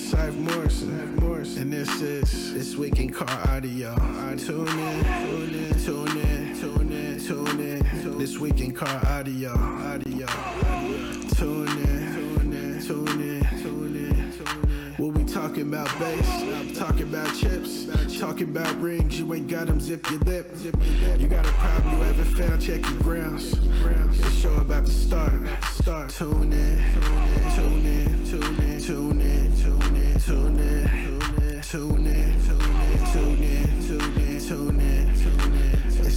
is Sive Morse, and this is This Week in Car Audio. Tune in. This Week in Car Audio. Tune in. What we talking about? Bass, talking about chips, talking about rings. You ain't got them, zip your lip. You got a problem you haven't found? Check your grounds. This show about to start. Tune in. This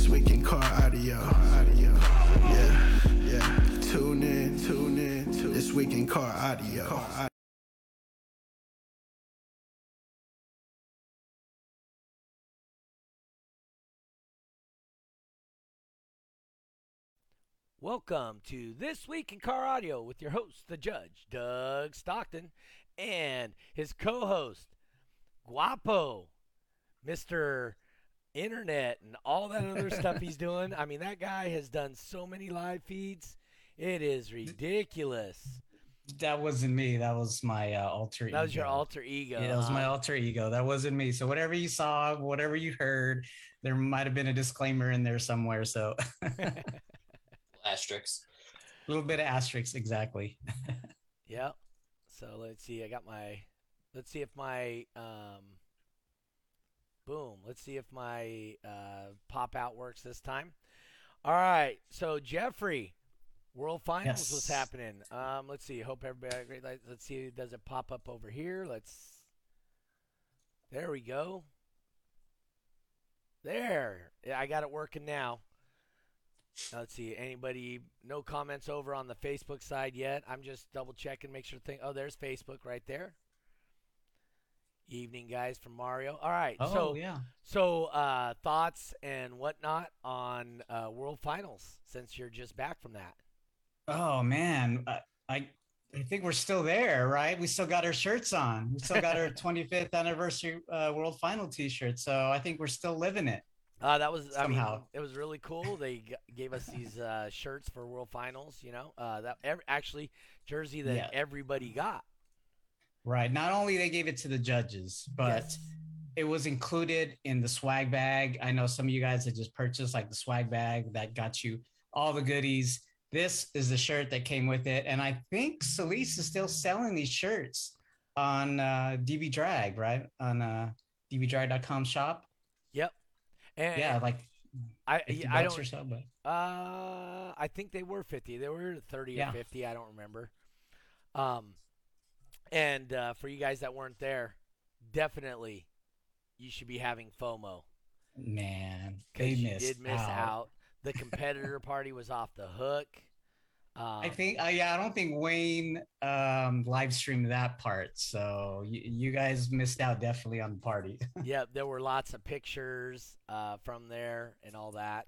Week in Car Audio. Yeah. Tune in. This Week in Car Audio. Welcome to This Week in Car Audio with your host, the judge, Doug Stockton, and his co-host, Guapo, Mr. Internet and all that other stuff he's doing. I mean, that guy has done so many live feeds. It is ridiculous. That wasn't me. That was my alter ego. That was your alter ego. Yeah, that was my alter ego. That wasn't me. So whatever you saw, whatever you heard, there might have been a disclaimer in there somewhere, so... Asterisks, a little bit of asterisks, exactly. Yeah. So let's see. I got my. Let's see if my. Boom. Let's see if my pop out works this time. All right. So Jeffrey, World Finals was happening. Let's see. Hope everybody had a great night. Let's see. Does it pop up over here? Let's. There we go. There. Yeah, I got it working now. Let's see. Anybody? No comments over on the Facebook side yet. I'm just double checking, make sure. Oh, there's Facebook right there. Evening, guys, from Mario. All right. Oh, so yeah. So thoughts and whatnot on World Finals since you're just back from that. Oh man, I think we're still there, right? We still got our shirts on. We still got our 25th anniversary World Final T-shirt. So I think we're still living it. That was somehow. I mean, it was really cool. They gave us these shirts for World Finals, you know, actually jersey that everybody got. Right. Not only they gave it to the judges, but it was included in the swag bag. I know some of you guys had just purchased like the swag bag that got you all the goodies. This is the shirt that came with it. And I think Celise is still selling these shirts on DB Drag, right? On dbdrag.com shop. Yep. And yeah, like I don't. Or so, but. I think they were 50. They were 30 or 50. I don't remember. And for you guys that weren't there, definitely, you should be having FOMO. Man, they missed out. The competitor party was off the hook. I think. I don't think Wayne live streamed that part, so you guys missed out definitely on the party. Yeah, there were lots of pictures from there and all that.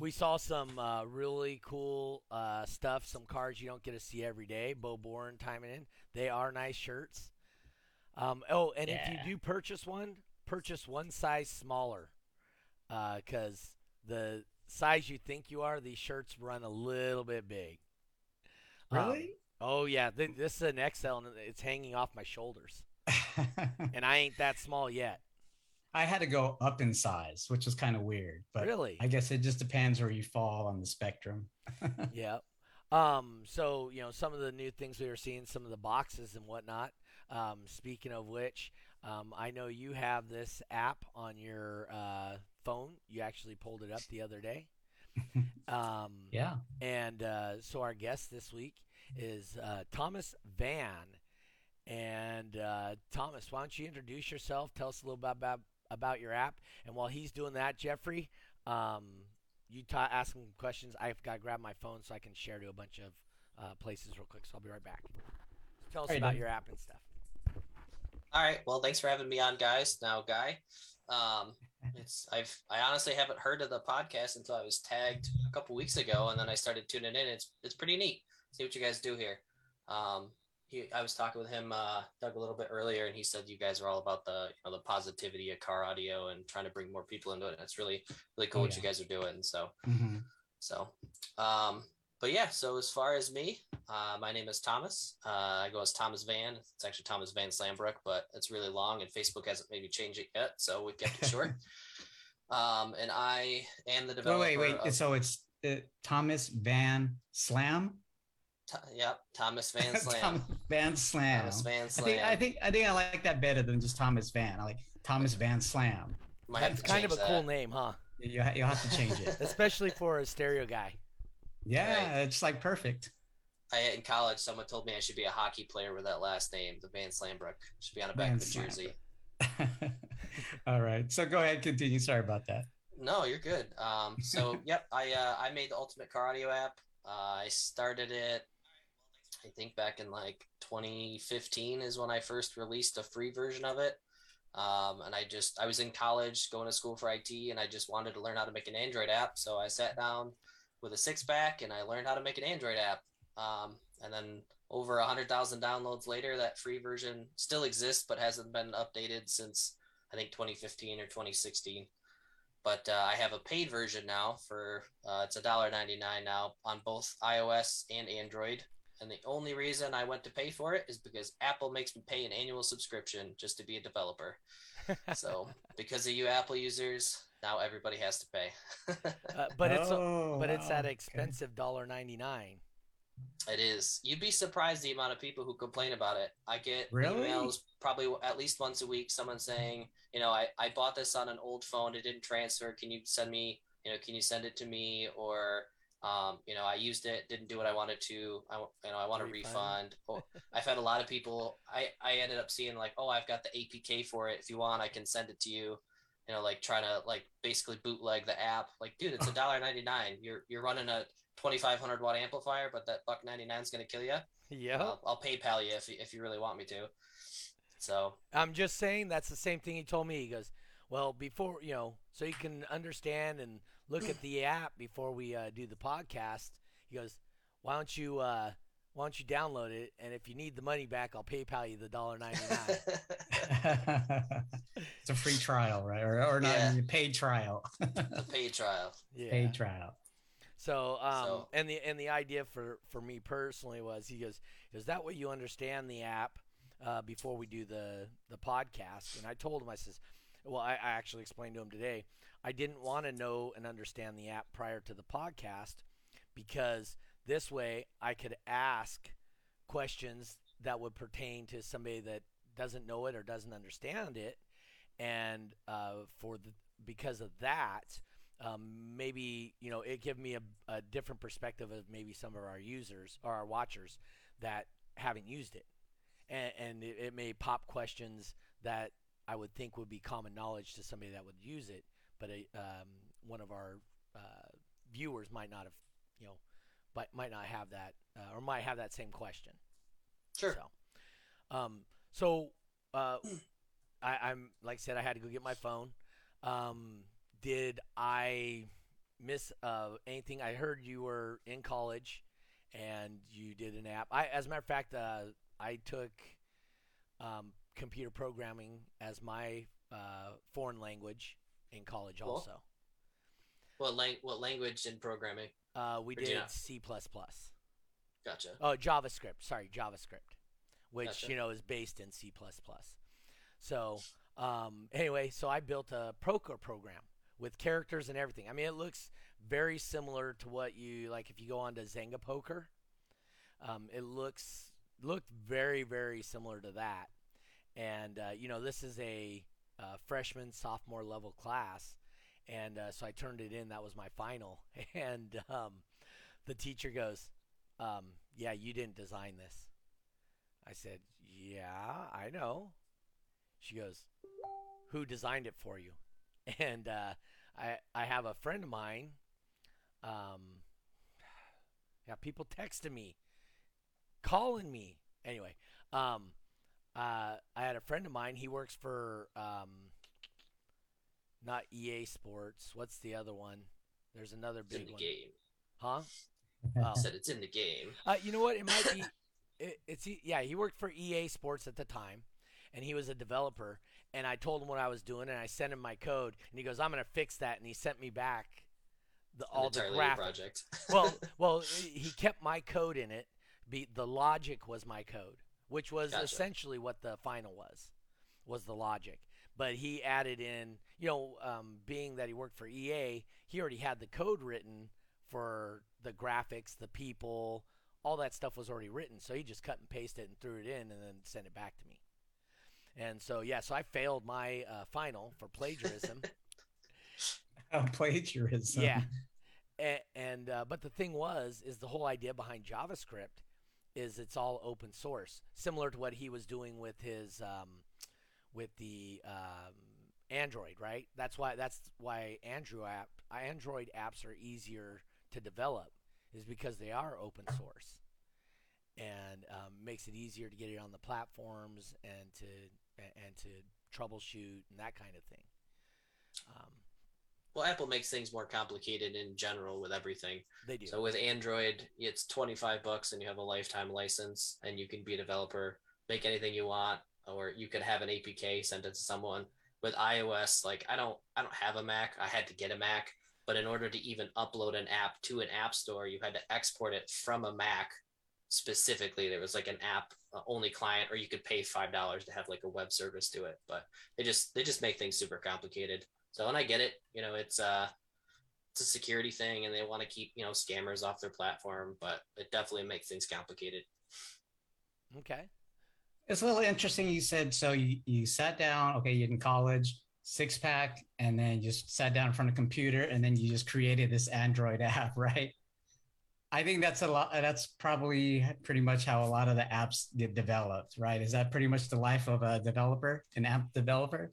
We saw some really cool stuff, some cars you don't get to see every day. Bo Bourne timing in. They are nice shirts. If you do purchase one size smaller, because the size you think you are, these shirts run a little bit big. Really? Oh yeah, this is an XL and it's hanging off my shoulders and I ain't that small yet. I had to go up in size, which is kind of weird, but really I guess it just depends where you fall on the spectrum. Yeah. So you know, some of the new things we were seeing, some of the boxes and whatnot. Speaking of which, I know you have this app on your phone. You actually pulled it up the other day. And so our guest this week is Thomas Van. And Thomas, why don't you introduce yourself? Tell us a little bit about your app. And while he's doing that, Jeffrey, you ask him questions. I've got to grab my phone so I can share to a bunch of places real quick. So I'll be right back. Tell us about your app and stuff. All right. Well, thanks for having me on, guys. Now, Guy. I honestly haven't heard of the podcast until I was tagged a couple weeks ago, and then I started tuning in. It's pretty neat. See what you guys do here. I was talking with him, Doug, a little bit earlier, and he said you guys are all about the positivity of car audio and trying to bring more people into it. It's really really cool what you guys are doing. So, But yeah, so as far as me, my name is Thomas. I go as Thomas Van. It's actually Thomas Van Slambrook, but it's really long and Facebook hasn't made me change it yet, so we kept it short. And I am the developer. Wait. So it's Thomas Van Slam. Yep, Thomas Van Slam. Thomas Van Slam. I think I like that better than just Thomas Van. I like Thomas Van Slam. That's kind of a cool name, huh? You'll have to change it, especially for a stereo guy. Yeah, right. It's like perfect. In college, someone told me I should be a hockey player with that last name, the Van Slambrook. Should be on the back of the jersey. All right, so go ahead, continue. Sorry about that. No, you're good. So yep, I made the Ultimate Car Audio app. I started it, I think back in like 2015 is when I first released a free version of it. And I was in college going to school for IT, and I just wanted to learn how to make an Android app. So I sat down with a 6-pack and I learned how to make an Android app. And then over 100,000 downloads later, that free version still exists, but hasn't been updated since I think 2015 or 2016. But I have a paid version now for it's $1.99 now on both iOS and Android. And the only reason I went to pay for it is because Apple makes me pay an annual subscription just to be a developer. So because of you Apple users, now everybody has to pay. It's that expensive $1.99. It is. You'd be surprised the amount of people who complain about it. I get emails probably at least once a week, someone saying, I bought this on an old phone. It didn't transfer. Can you send it to me? Or, I used it, didn't do what I wanted to. I want a refund. I've had a lot of people. I ended up seeing like, oh, I've got the APK for it. If you want, I can send it to you. Trying to basically bootleg the app. Like, dude, it's $1.99. You're running a 2,500 watt amplifier, but that $1.99 is going to kill you. Yeah. I'll PayPal you if you really want me to. So I'm just saying that's the same thing he told me. He goes, well, before, so you can understand and look at the app before we do the podcast. He goes, why don't you download it? And if you need the money back, I'll PayPal you the $1.99. It's a free trial, right? Or not, yeah. Paid trial. The paid trial. Yeah. Paid trial. So, and the idea for me personally was, he goes, is that way you understand the app before we do the podcast? And I told him, I says, well, I actually explained to him today, I didn't want to know and understand the app prior to the podcast because this way I could ask questions that would pertain to somebody that doesn't know it or doesn't understand it, and because of that. Maybe, it gave me a different perspective of maybe some of our users or our watchers that haven't used it. And it may pop questions that I would think would be common knowledge to somebody that would use it. But one of our viewers might not have, but might not have that or might have that same question. Sure. So, I'm, like I said, I had to go get my phone. Did I miss anything? I heard you were in college and you did an app. As a matter of fact, I took computer programming as my foreign language in college also. What language in programming? We did C++. Gotcha. Oh, JavaScript. Sorry, JavaScript, which, is based in C++. So anyway, so I built a Procore program with characters and everything. I mean, it looks very similar to what you like if you go on to Zynga Poker. It looked very, very similar to that. And, this is a freshman, sophomore level class. And so I turned it in. That was my final. And the teacher goes, yeah, you didn't design this. I said, yeah, I know. She goes, who designed it for you? And I have a friend of mine. People texting me, calling me. Anyway, I had a friend of mine. He works for not EA Sports. What's the other one? There's another big one. It's in the game. Huh? I said it's in the game. You know what? It might be. He worked for EA Sports at the time, and he was a developer. And I told him what I was doing, and I sent him my code. And he goes, I'm going to fix that. And he sent me back all the graphic project. well, he kept my code in it. The logic was my code, which was essentially what the final was the logic. But he added in, being that he worked for EA, he already had the code written for the graphics, the people, all that stuff was already written. So he just cut and pasted it and threw it in and then sent it back to me. And so, so I failed my final for plagiarism. Plagiarism. Yeah. And but the thing is the whole idea behind JavaScript is it's all open source, similar to what he was doing with his with the Android, right? That's why Android apps are easier to develop, is because they are open source, and makes it easier to get it on the platforms and to troubleshoot and that kind of thing. Well, Apple makes things more complicated in general with everything. They do. So with Android, it's $25 and you have a lifetime license, and you can be a developer, make anything you want, or you could have an APK sent it to someone. With iOS, I don't have a Mac. I had to get a Mac, but in order to even upload an app to an app store, you had to export it from a Mac. Specifically, there was an app only client, or you could pay $5 to have a web service do it. But they just make things super complicated. So, and I get it, it's a security thing and they want to keep, scammers off their platform, but it definitely makes things complicated. Okay. It's a little interesting you said, so you sat down, you're in college, 6-pack, and then you just sat down in front of a computer and then you just created this Android app, right? I think that's probably pretty much how a lot of the apps get developed, right? Is that pretty much the life of a developer, an app developer?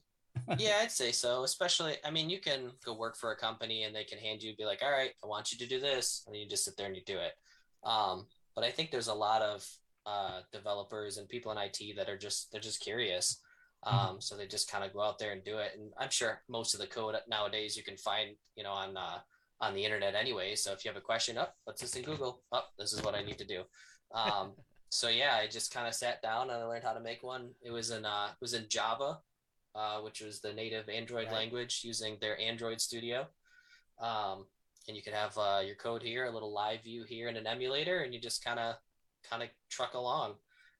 Yeah, I'd say so. Especially, you can go work for a company and they can hand you, be like, all right, I want you to do this. And you just sit there and you do it. But I think there's a lot of developers and people in IT that they're just curious. So they just kind of go out there and do it. And I'm sure most of the code nowadays you can find, on the internet anyway. So if you have a question, what's this in Google? This is what I need to do. So yeah, I just kind of sat down and I learned how to make one. It was in Java. Which was the native Android language, using their Android Studio. And you could have your code here, a little live view here, and an emulator, and you just kind of truck along.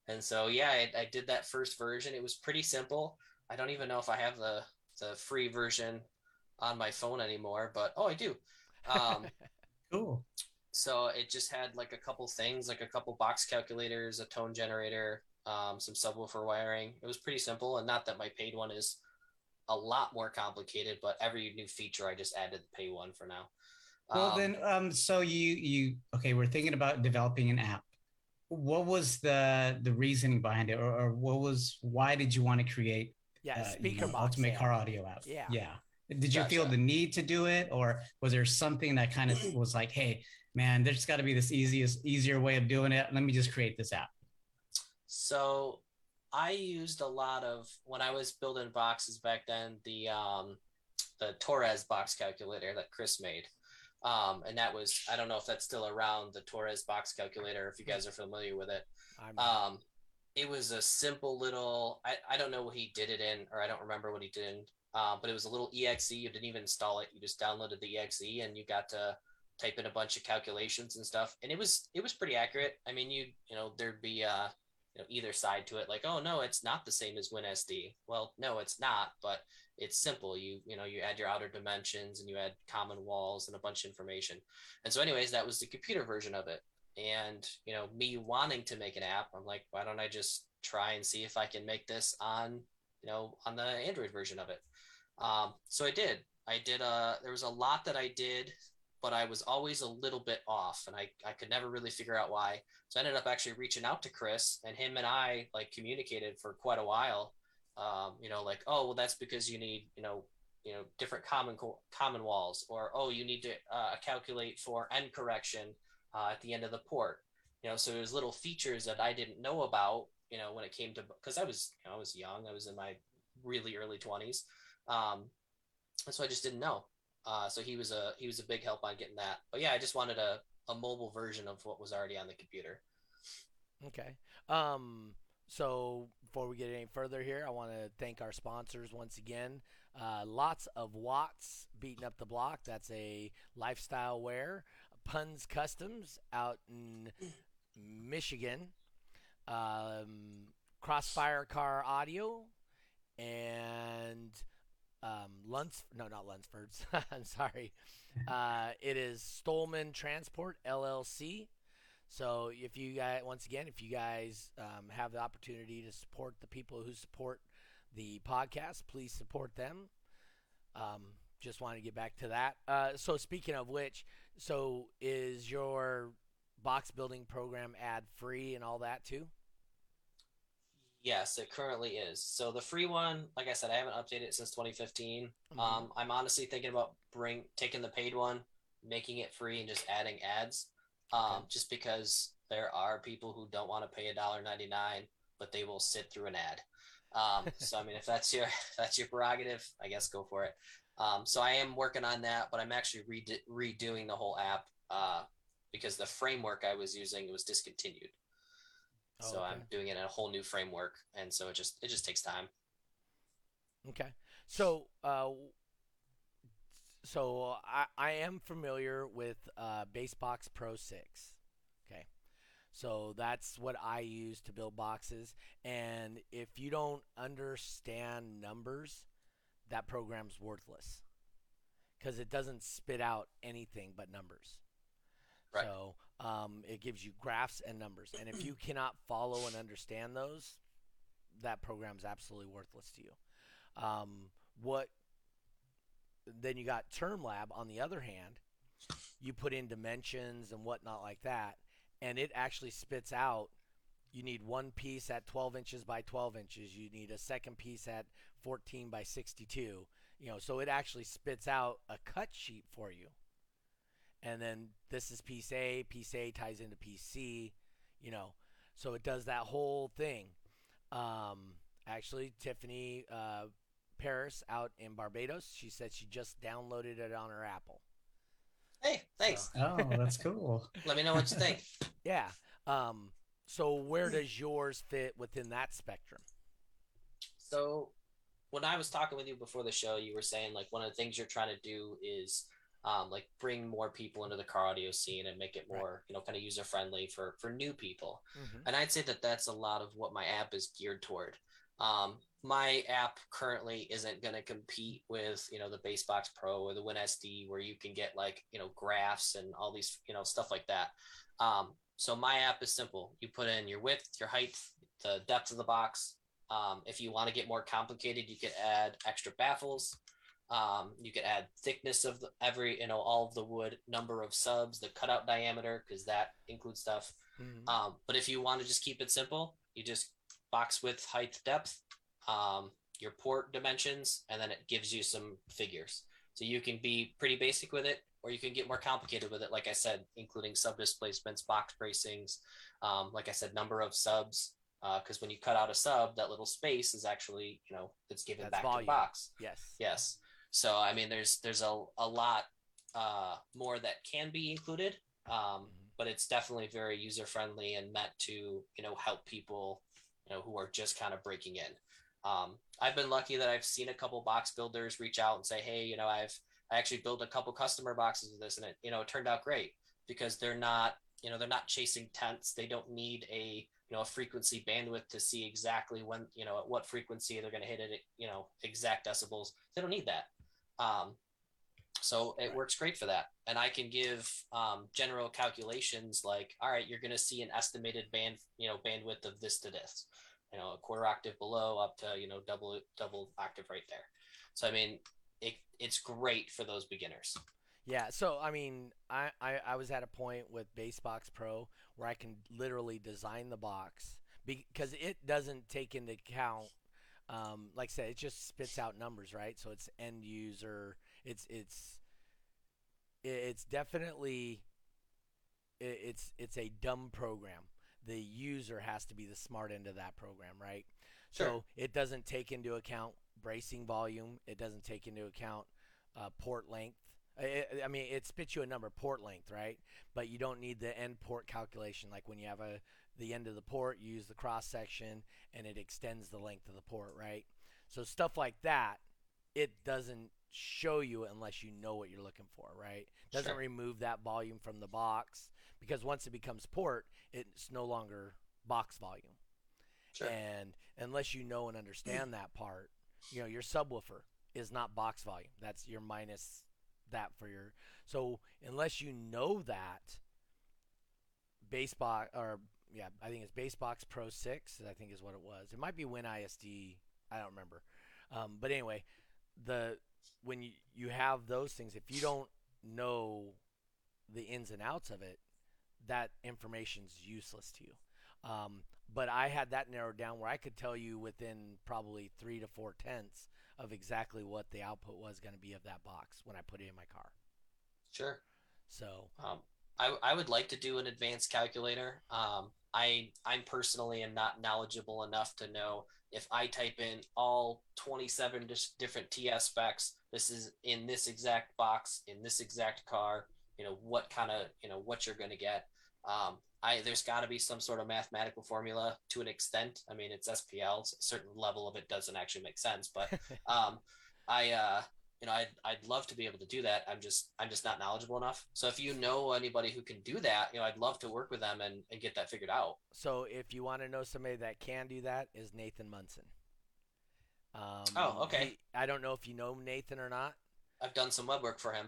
And so, I did that first version. It was pretty simple. I don't even know if I have the free version on my phone anymore, but I do. Cool. So it just had a couple things, a couple box calculators, a tone generator, some subwoofer wiring. It was pretty simple, and not that my paid one is a lot more complicated, but every new feature I just added the pay one for now. So you we're thinking about developing an app. What was the reasoning behind it, or why did you want to create Ultimate Car Audio app? Yeah. Did you feel the need to do it, or was there something that kind of was like, hey, man, there's got to be this easier way of doing it. Let me just create this app. So I used a lot of, when I was building boxes back then, the Torres box calculator that Chris made. And that was, I don't know if that's still around, the Torres box calculator, if you guys are familiar with it. It was a simple little, I don't know what he did it in, or I don't remember what he did in, but it was a little EXE. You didn't even install it. You just downloaded the EXE and you got to type in a bunch of calculations and stuff. And it was pretty accurate. There'd be either side to it, no, it's not the same as WinSD. Well, no, it's not, but it's simple. You add your outer dimensions and you add common walls and a bunch of information. And so anyways, that was the computer version of it. And, me wanting to make an app, I'm like, why don't I just try and see if I can make this on the Android version of it. So I did. There was a lot that I did, but I was always a little bit off and I could never really figure out why. So I ended up actually reaching out to Chris, and him and I communicated for quite a while. That's because you need, different common walls, or, you need to calculate for end correction at the end of the port. So there's little features that I didn't know about, when it came to, cause I was young, I was in my really early 20s. And so I just didn't know. So he was a big help on getting that. But I just wanted a mobile version of what was already on the computer. Okay. So before we get any further here, I want to thank our sponsors once again. Lots of Watts, Beating Up the Block. That's a lifestyle wear. Puns Customs out in Michigan. Crossfire Car Audio. And Lunsford. No, not Lunsford's. I'm sorry. It is Stolman Transport, LLC. So if you guys, once again, if you guys have the opportunity to support the people who support the podcast, please support them. Just wanted to get back to that. So speaking of which, so is your box building program ad free and all that too? Yes, it currently is. So the free one, like I said, I haven't updated it since 2015. Mm-hmm. I'm honestly thinking about taking the paid one, making it free, and just adding ads. Okay. Just because there are people who don't want to pay $1.99, but they will sit through an ad. So I mean, if that's your prerogative, I guess go for it. So I am working on that, but I'm actually redoing the whole app because the framework I was using was discontinued. Oh, so okay. I'm doing it in a whole new framework, and so it just takes time. Okay, so. So I am familiar with BassBox Pro 6. Okay. So that's what I use to build boxes. And if you don't understand numbers, that program's worthless because it doesn't spit out anything but numbers. Right. So it gives you graphs and numbers. And if you cannot follow and understand those, that program's absolutely worthless to you. Then you got TermLab. On the other hand, you put in dimensions and whatnot like that, and it actually spits out, you need one piece at 12 inches by 12 inches. You need a second piece at 14 by 62. So it actually spits out a cut sheet for you. And then this is piece A. Piece A ties into piece C, so it does that whole thing. Actually, Tiffany Paris out in Barbados. She said she just downloaded it on her Apple. Hey, thanks. So. Oh, that's cool. Let me know what you think. Yeah. So where does yours fit within that spectrum? So when I was talking with you before the show, you were saying like one of the things you're trying to do is like bring more people into the car audio scene and make it more, right. Kind of user friendly for new people. Mm-hmm. And I'd say that that's a lot of what my app is geared toward. My app currently isn't going to compete with, the BassBox Pro or the WinSD where you can get like, graphs and all these, stuff like that. So my app is simple. You put in your width, your height, the depth of the box. If you want to get more complicated, you could add extra baffles. You could add thickness of all of the wood, number of subs, the cutout diameter, because that includes stuff. Mm-hmm. But if you want to just keep it simple, you just box width, height, depth, your port dimensions, and then it gives you some figures. So you can be pretty basic with it, or you can get more complicated with it. Like I said, including sub displacements, box bracings, like I said, number of subs. Cause when you cut out a sub, that little space is actually, it's given that's back volume. To the box. Yes. Yes. So, I mean, there's a lot, more that can be included. Mm-hmm. But it's definitely very user-friendly and meant to, help people, who are just kind of breaking in. I've been lucky that I've seen a couple box builders reach out and say, hey, I actually built a couple customer boxes with this, and it turned out great because they're not chasing tents. They don't need a frequency bandwidth to see exactly when, at what frequency they're going to hit it, exact decibels. They don't need that. So it works great for that. And I can give general calculations like, all right, you're going to see an estimated bandwidth of this to this. A quarter octave below up to, double octave right there. So, I mean, it's great for those beginners. Yeah. So, I mean, I was at a point with BassBox Pro where I can literally design the box because it doesn't take into account, like I said, it just spits out numbers, right? So it's end user. It's definitely, it's a dumb program. The user has to be the smart end of that program, right? Sure. So it doesn't take into account bracing volume. It doesn't take into account port length. It spits you a number, port length, right? But you don't need the end port calculation. Like when you have the end of the port, you use the cross section and it extends the length of the port, right? So stuff like that it doesn't show you unless you know what you're looking for, right? Doesn't remove that volume from the box, because once it becomes port, it's no longer box volume. Sure. And unless you know and understand that part, you know, your subwoofer is not box volume. That's your minus that for your. So unless you know that, BassBox or I think it's BassBox Pro 6, I think is what it was. It might be WinISD, I don't remember. But anyway, when you have those things, if you don't know the ins and outs of it, that information's useless to you. But I had that narrowed down where I could tell you within probably 3 to 4 tenths of exactly what the output was going to be of that box when I put it in my car. Sure. So I would like to do an advanced calculator. I'm personally am not knowledgeable enough to know if I type in all 27 different TS specs, this is in this exact box, in this exact car, you know, what kind of, you know, what you're going to get. There's got to be some sort of mathematical formula to an extent. I mean, it's SPLs, a certain level of it doesn't actually make sense, but I'd love to be able to do that. I'm just not knowledgeable enough. So if you know anybody who can do that, you know, I'd love to work with them and get that figured out. So if you want to know somebody that can do that, is Nathan Munson. Okay. I don't know if you know Nathan or not. I've done some web work for him.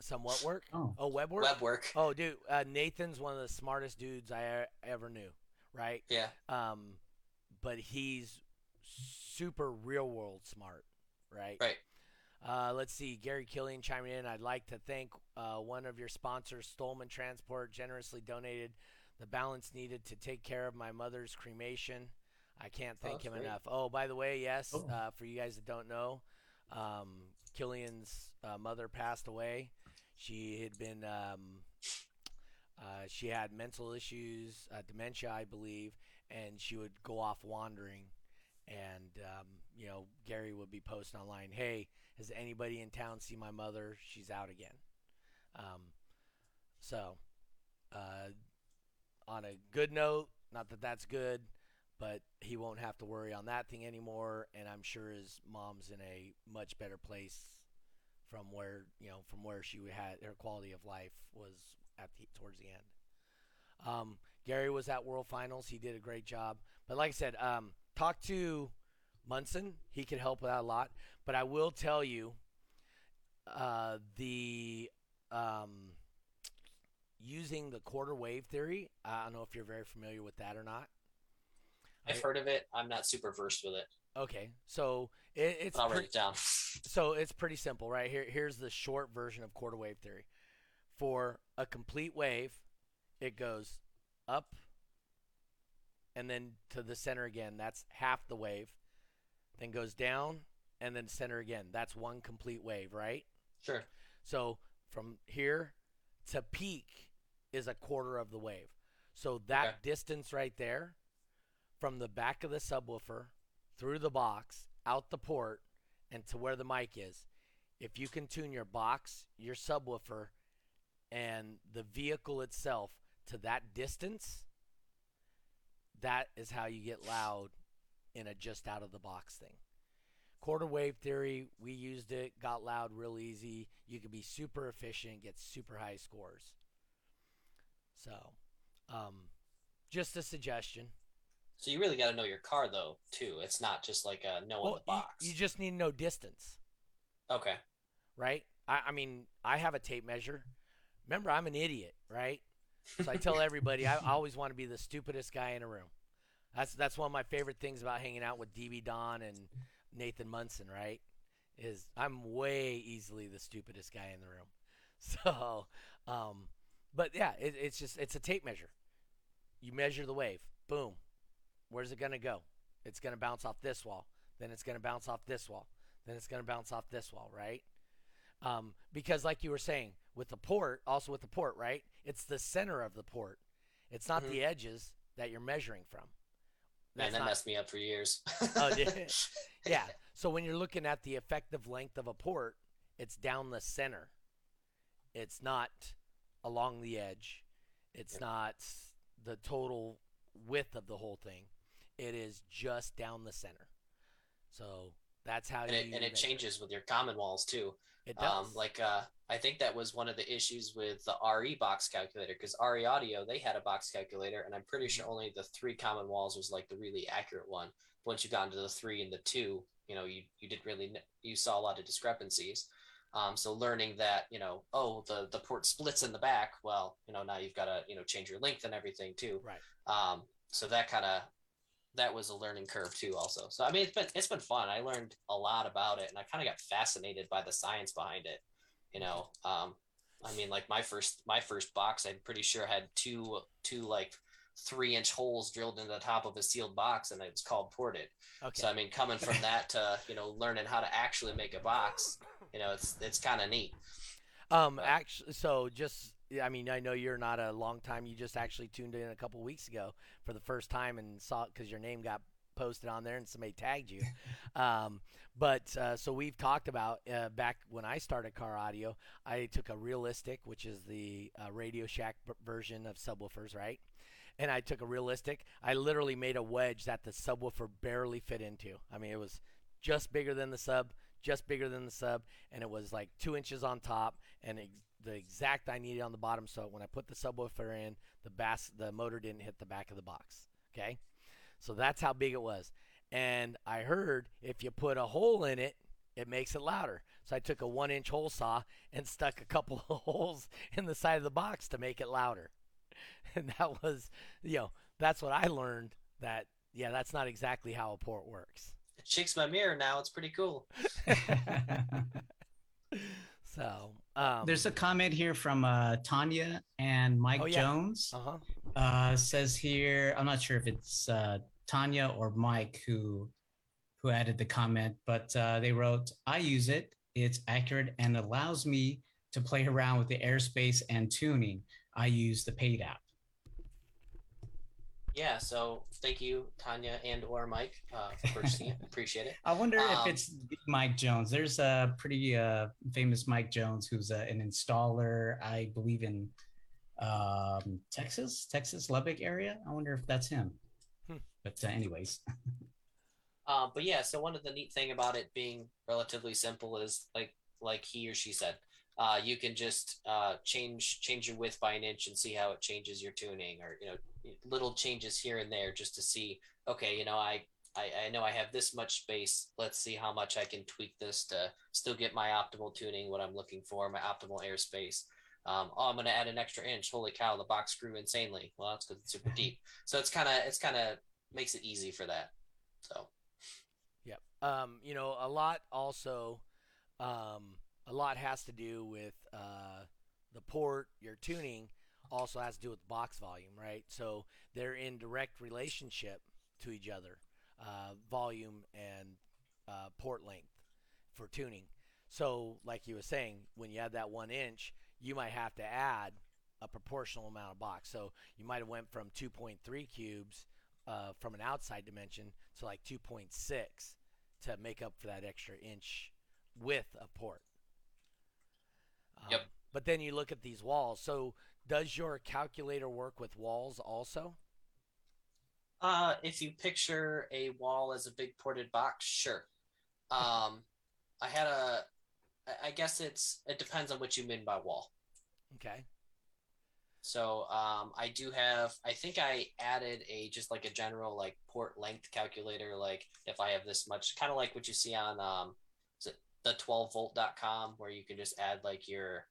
Some what work? Oh, web work? Web work. Oh, dude, Nathan's one of the smartest dudes I ever knew, right? Yeah. But he's super real world smart, right? Right. Let's see, Gary Killian chiming in. I'd like to thank one of your sponsors, Stolman Transport, generously donated the balance needed to take care of my mother's cremation. I can't thank him enough. Oh, by the way, yes, for you guys that don't know, Killian's mother passed away. She had been she had mental issues, dementia, I believe, and she would go off wandering. And, you know, Gary would be posting online, hey, has anybody in town seen my mother? She's out again. On a good note, not that that's good, but he won't have to worry on that thing anymore. And I'm sure his mom's in a much better place from where she had her quality of life was towards the end. Gary was at World Finals. He did a great job. But like I said, talk to Munson. He can help with that a lot. But I will tell you, using the quarter wave theory, I don't know if you're very familiar with that or not. I've heard of it. I'm not super versed with it. Okay. So I'll write it down. So it's pretty simple, right? Here's the short version of quarter wave theory. For a complete wave, it goes up, and then to the center again. That's half the wave. Then goes down and then center again. That's one complete wave, right? Sure. So from here to peak is a quarter of the wave. So that distance right there from the back of the subwoofer through the box, out the port, and to where the mic is, if you can tune your box, your subwoofer, and the vehicle itself to that distance, that is how you get loud in a just out of the box thing. Quarter wave theory, we used it, got loud real easy. You can be super efficient, get super high scores. So, just a suggestion. So you really got to know your car though, too. It's not just like a the box. You just need to know distance. Okay. Right? I mean, I have a tape measure. Remember, I'm an idiot, right? So I tell everybody I always want to be the stupidest guy in a room. That's one of my favorite things about hanging out with DB Don and Nathan Munson, right? Is I'm way easily the stupidest guy in the room. So, but yeah, it's a tape measure. You measure the wave. Boom. Where's it going to go? It's going to bounce off this wall. Then it's going to bounce off this wall. Then it's going to bounce off this wall, right? Because like you were saying, with the port, right? It's the center of the port. It's not the edges that you're measuring from. Man, that messed me up for years. Yeah. So when you're looking at the effective length of a port, it's down the center. It's not along the edge. It's not the total width of the whole thing. It is just down the center. So That's how it changes with your common walls too. It does. I think that was one of the issues with the RE box calculator, because RE Audio, they had a box calculator, and I'm pretty sure only the three common walls was like the really accurate one. But once you got into the three and the two, you didn't really, you saw a lot of discrepancies. So learning that, the port splits in the back. Well, now you've got to, change your length and everything too. Right. So that that was a learning curve too also. So, it's been fun. I learned a lot about it, and I kind of got fascinated by the science behind it. My first box, I'm pretty sure had two 3-inch holes drilled into the top of a sealed box, and it was called ported. Okay. So, coming from that to, learning how to actually make a box, it's kind of neat. I know you're not a long time, you just actually tuned in a couple weeks ago for the first time and saw it because your name got posted on there and somebody tagged you. So we've talked about back when I started Car Audio, I took a realistic, which is the Radio Shack version of subwoofers, right? And I took a realistic. I literally made a wedge that the subwoofer barely fit into. It was just bigger than the sub, and it was like 2 inches on top and the exact I needed on the bottom. So when I put the subwoofer in, the motor didn't hit the back of the box. Okay. So that's how big it was. And I heard if you put a hole in it, it makes it louder. So I took a 1-inch hole saw and stuck a couple of holes in the side of the box to make it louder. And that was, that's what I learned that, that's not exactly how a port works. It shakes my mirror now. It's pretty cool. So there's a comment here from Tanya and Mike Jones. Uh-huh. Says here, I'm not sure if it's Tanya or Mike who added the comment, but they wrote, "I use it. It's accurate and allows me to play around with the airspace and tuning. I use the paid app." Yeah, so thank you, Tanya and or Mike, for purchasing it. Appreciate it. I wonder if it's Mike Jones. There's a pretty famous Mike Jones who's an installer, I believe, in Texas, Lubbock area. I wonder if that's him. But anyways. So one of the neat thing about it being relatively simple is like he or she said, you can just change your width by an inch and see how it changes your tuning, or little changes here and there just to see, okay, I know I have this much space. Let's see how much I can tweak this to still get my optimal tuning, what I'm looking for, my optimal airspace. I'm going to add an extra inch. Holy cow, the box grew insanely. Well, that's because it's super deep. So it's kind of makes it easy for that. So. Yep. A lot has to do with the port. Your tuning also has to do with box volume, right? So they're in direct relationship to each other, volume and port length for tuning. So like you were saying, when you add that 1 inch, you might have to add a proportional amount of box. So you might have went from 2.3 cubes from an outside dimension to like 2.6 to make up for that extra inch width of port. Yep. But then you look at these walls. So does your calculator work with walls also? If you picture a wall as a big ported box, sure. I guess it depends on what you mean by wall. Okay. So I do have, I think I added a general port length calculator. If I have this much, kind of like what you see on, the 12volt.com, where you can just add your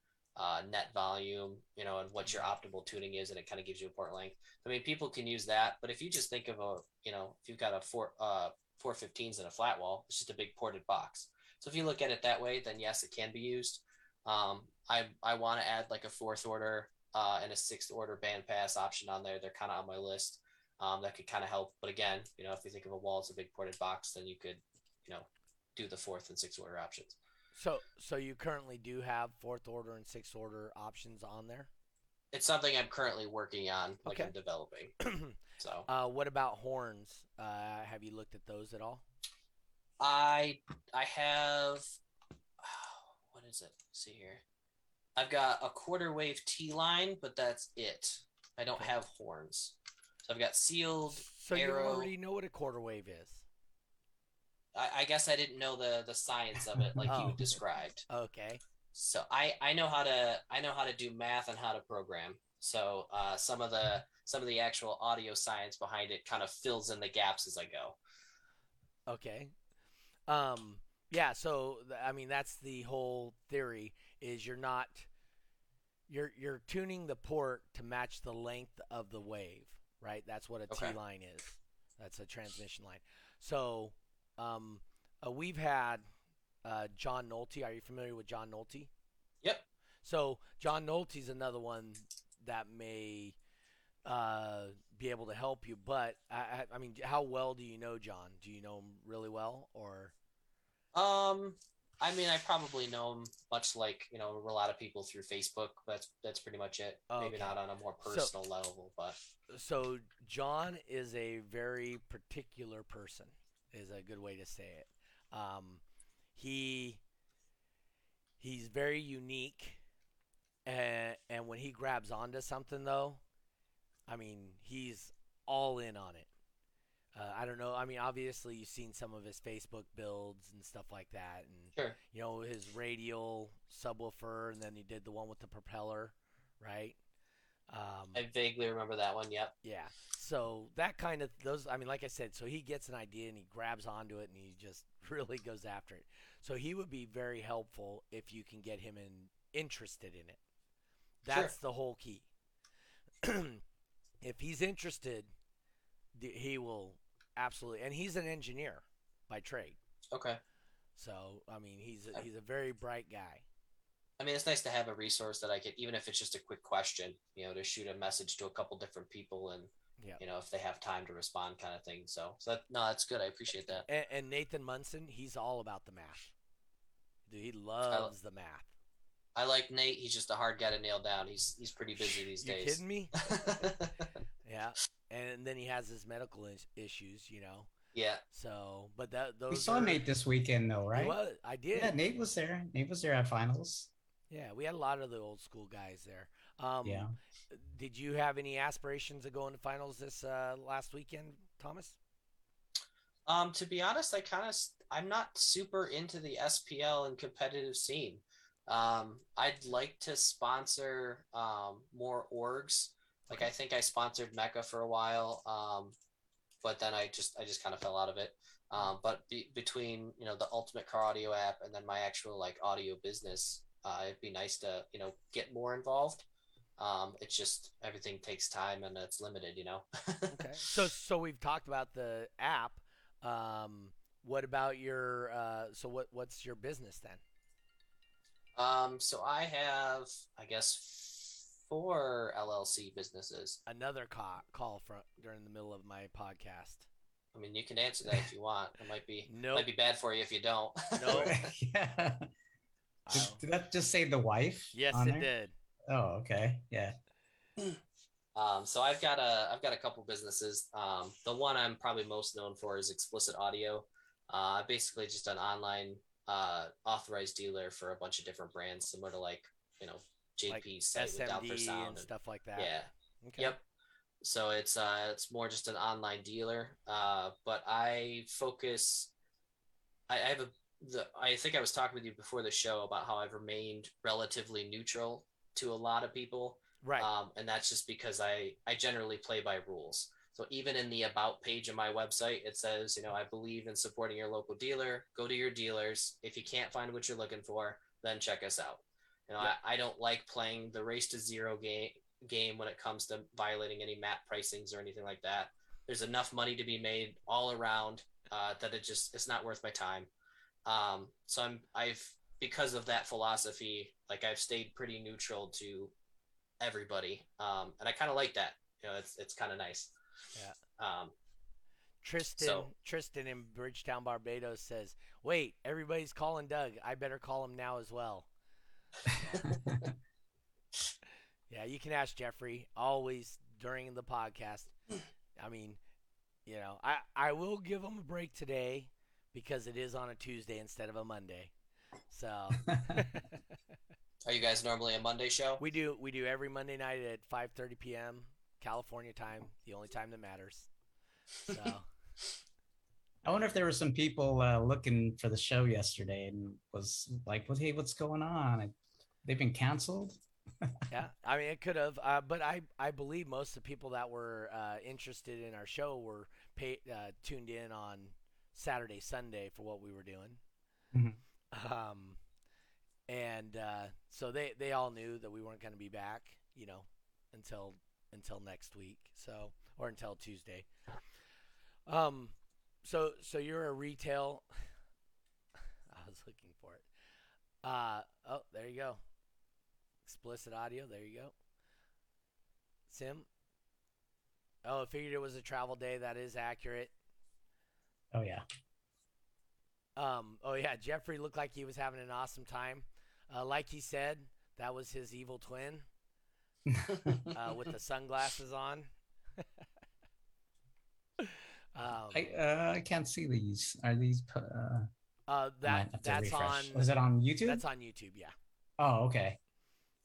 net volume, and what your optimal tuning is, and it kind of gives you a port length. People can use that, but if you just think of if you've got a 415s and a flat wall, it's just a big ported box. So if you look at it that way, then yes, it can be used. I want to add a fourth order and a sixth order band pass option on there. They're kind of on my list. That could kind of help. But again, if you think of a wall as a big ported box, then you could, do the fourth and sixth order options. So you currently do have fourth order and sixth order options on there? It's something I'm currently working on, I'm developing. So, what about horns? Have you looked at those at all? I have, what is it? Let's see here. I've got a quarter wave T-line, but that's it. I don't have horns. So I've got sealed, So arrow. You already know what a quarter wave is. I guess I didn't know the science of it like you described. Okay. So I know how to do math and how to program. So some of the actual audio science behind it kind of fills in the gaps as I go. Okay. Yeah. So I mean, that's the whole theory is you're tuning the port to match the length of the wave, right? That's what a T-line is. That's a transmission line. So we've had John Nolte. Are you familiar with John Nolte? Yep. So John Nolte's another one that may be able to help you. But I mean, how well do you know John? Do you know him really well, or? I mean, I probably know him much like, you know, a lot of people through Facebook. That's pretty much it. Okay. Maybe not on a more personal level, but. So John is a very particular person, is a good way to say it. He's very unique, and when he grabs onto something, though, I mean, he's all in on it. I don't know. I mean, obviously, you've seen some of his Facebook builds and stuff like that, and sure. You know, his radial subwoofer, and then he did the one with the propeller, right? I vaguely remember that one. Yep. Yeah. So that kind of those. I mean, like I said, so he gets an idea and he grabs onto it and he just really goes after it. So he would be very helpful if you can get him interested in it. That's sure. The whole key. If he's interested, he will. Absolutely, and he's an engineer by trade. Okay. So, I mean, he's a very bright guy. I mean, it's nice to have a resource that I could, even if it's just a quick question, you know, to shoot a message to a couple different people and, you know, if they have time to respond kind of thing. So that's good. I appreciate that. And Nathan Munson, he's all about the math. Dude, he loves the math. I like Nate. He's just a hard guy to nail down. He's pretty busy these days. You kidding me? Yeah. And then he has his medical issues, you know. Yeah. So, but those we saw Nate this weekend, though, right? Well, I did. Yeah, Nate was there. Nate was there at finals. Yeah, we had a lot of the old school guys there. Yeah. Did you have any aspirations of going to finals this last weekend, Thomas? To be honest, I'm not super into the SPL and competitive scene. I'd like to sponsor more orgs. Like I think I sponsored Mecca for a while, but then I just kind of fell out of it. But between you know the Ultimate Car Audio app and then my actual like audio business, it'd be nice to you know get more involved. It's just everything takes time and it's limited, you know. Okay. So we've talked about the app. What about your what's your business then? So I have four LLC businesses. Another call from during the middle of my podcast. I mean, you can answer that if you want. It might be might be bad for you if you don't. No. Yeah. Did that just say the wife? Yes, it did. Oh, okay. Yeah. So I've got a couple businesses. The one I'm probably most known for is Explicit Audio. Basically just an online authorized dealer for a bunch of different brands, similar to like you know. JP like SMD and stuff like that. Yeah. Okay. Yep. So it's more just an online dealer. But I focus. I think I was talking with you before the show about how I've remained relatively neutral to a lot of people. Right. And that's just because I generally play by rules. So even in the about page of my website, it says, you know, I believe in supporting your local dealer. Go to your dealers. If you can't find what you're looking for, then check us out. You know, yep. I don't like playing the race to zero game when it comes to violating any map pricings or anything like that. There's enough money to be made all around that it's not worth my time. So because of that philosophy, like I've stayed pretty neutral to everybody. And I kind of like that, you know, it's kind of nice. Yeah. Tristan in Bridgetown, Barbados says, wait, everybody's calling Doug. I better call him now as well. Yeah, you can ask Jeffrey always during the podcast. I mean, you know, I will give him a break today because it is on a Tuesday instead of a Monday. So are you guys normally a Monday show? We do every Monday night at 5:30 p.m. California time, the only time that matters. So I wonder if there were some people looking for the show yesterday and was like, well, hey, what's going on? And they've been canceled. Yeah, I mean, it could have, but I believe most of the people that were interested in our show were tuned in on Saturday, Sunday for what we were doing. Mm-hmm. So they all knew that we weren't going to be back, you know, until next week, so, or until Tuesday. So you're a retail. I was looking for it. Oh, there you go. Explicit audio. There you go. Sim. Oh, I figured it was a travel day. That is accurate. Oh yeah. Oh yeah. Jeffrey looked like he was having an awesome time. Like he said, that was his evil twin with the sunglasses on. I can't see these. Are these? That's on. Is it on YouTube? That's on YouTube. Yeah. Oh, okay.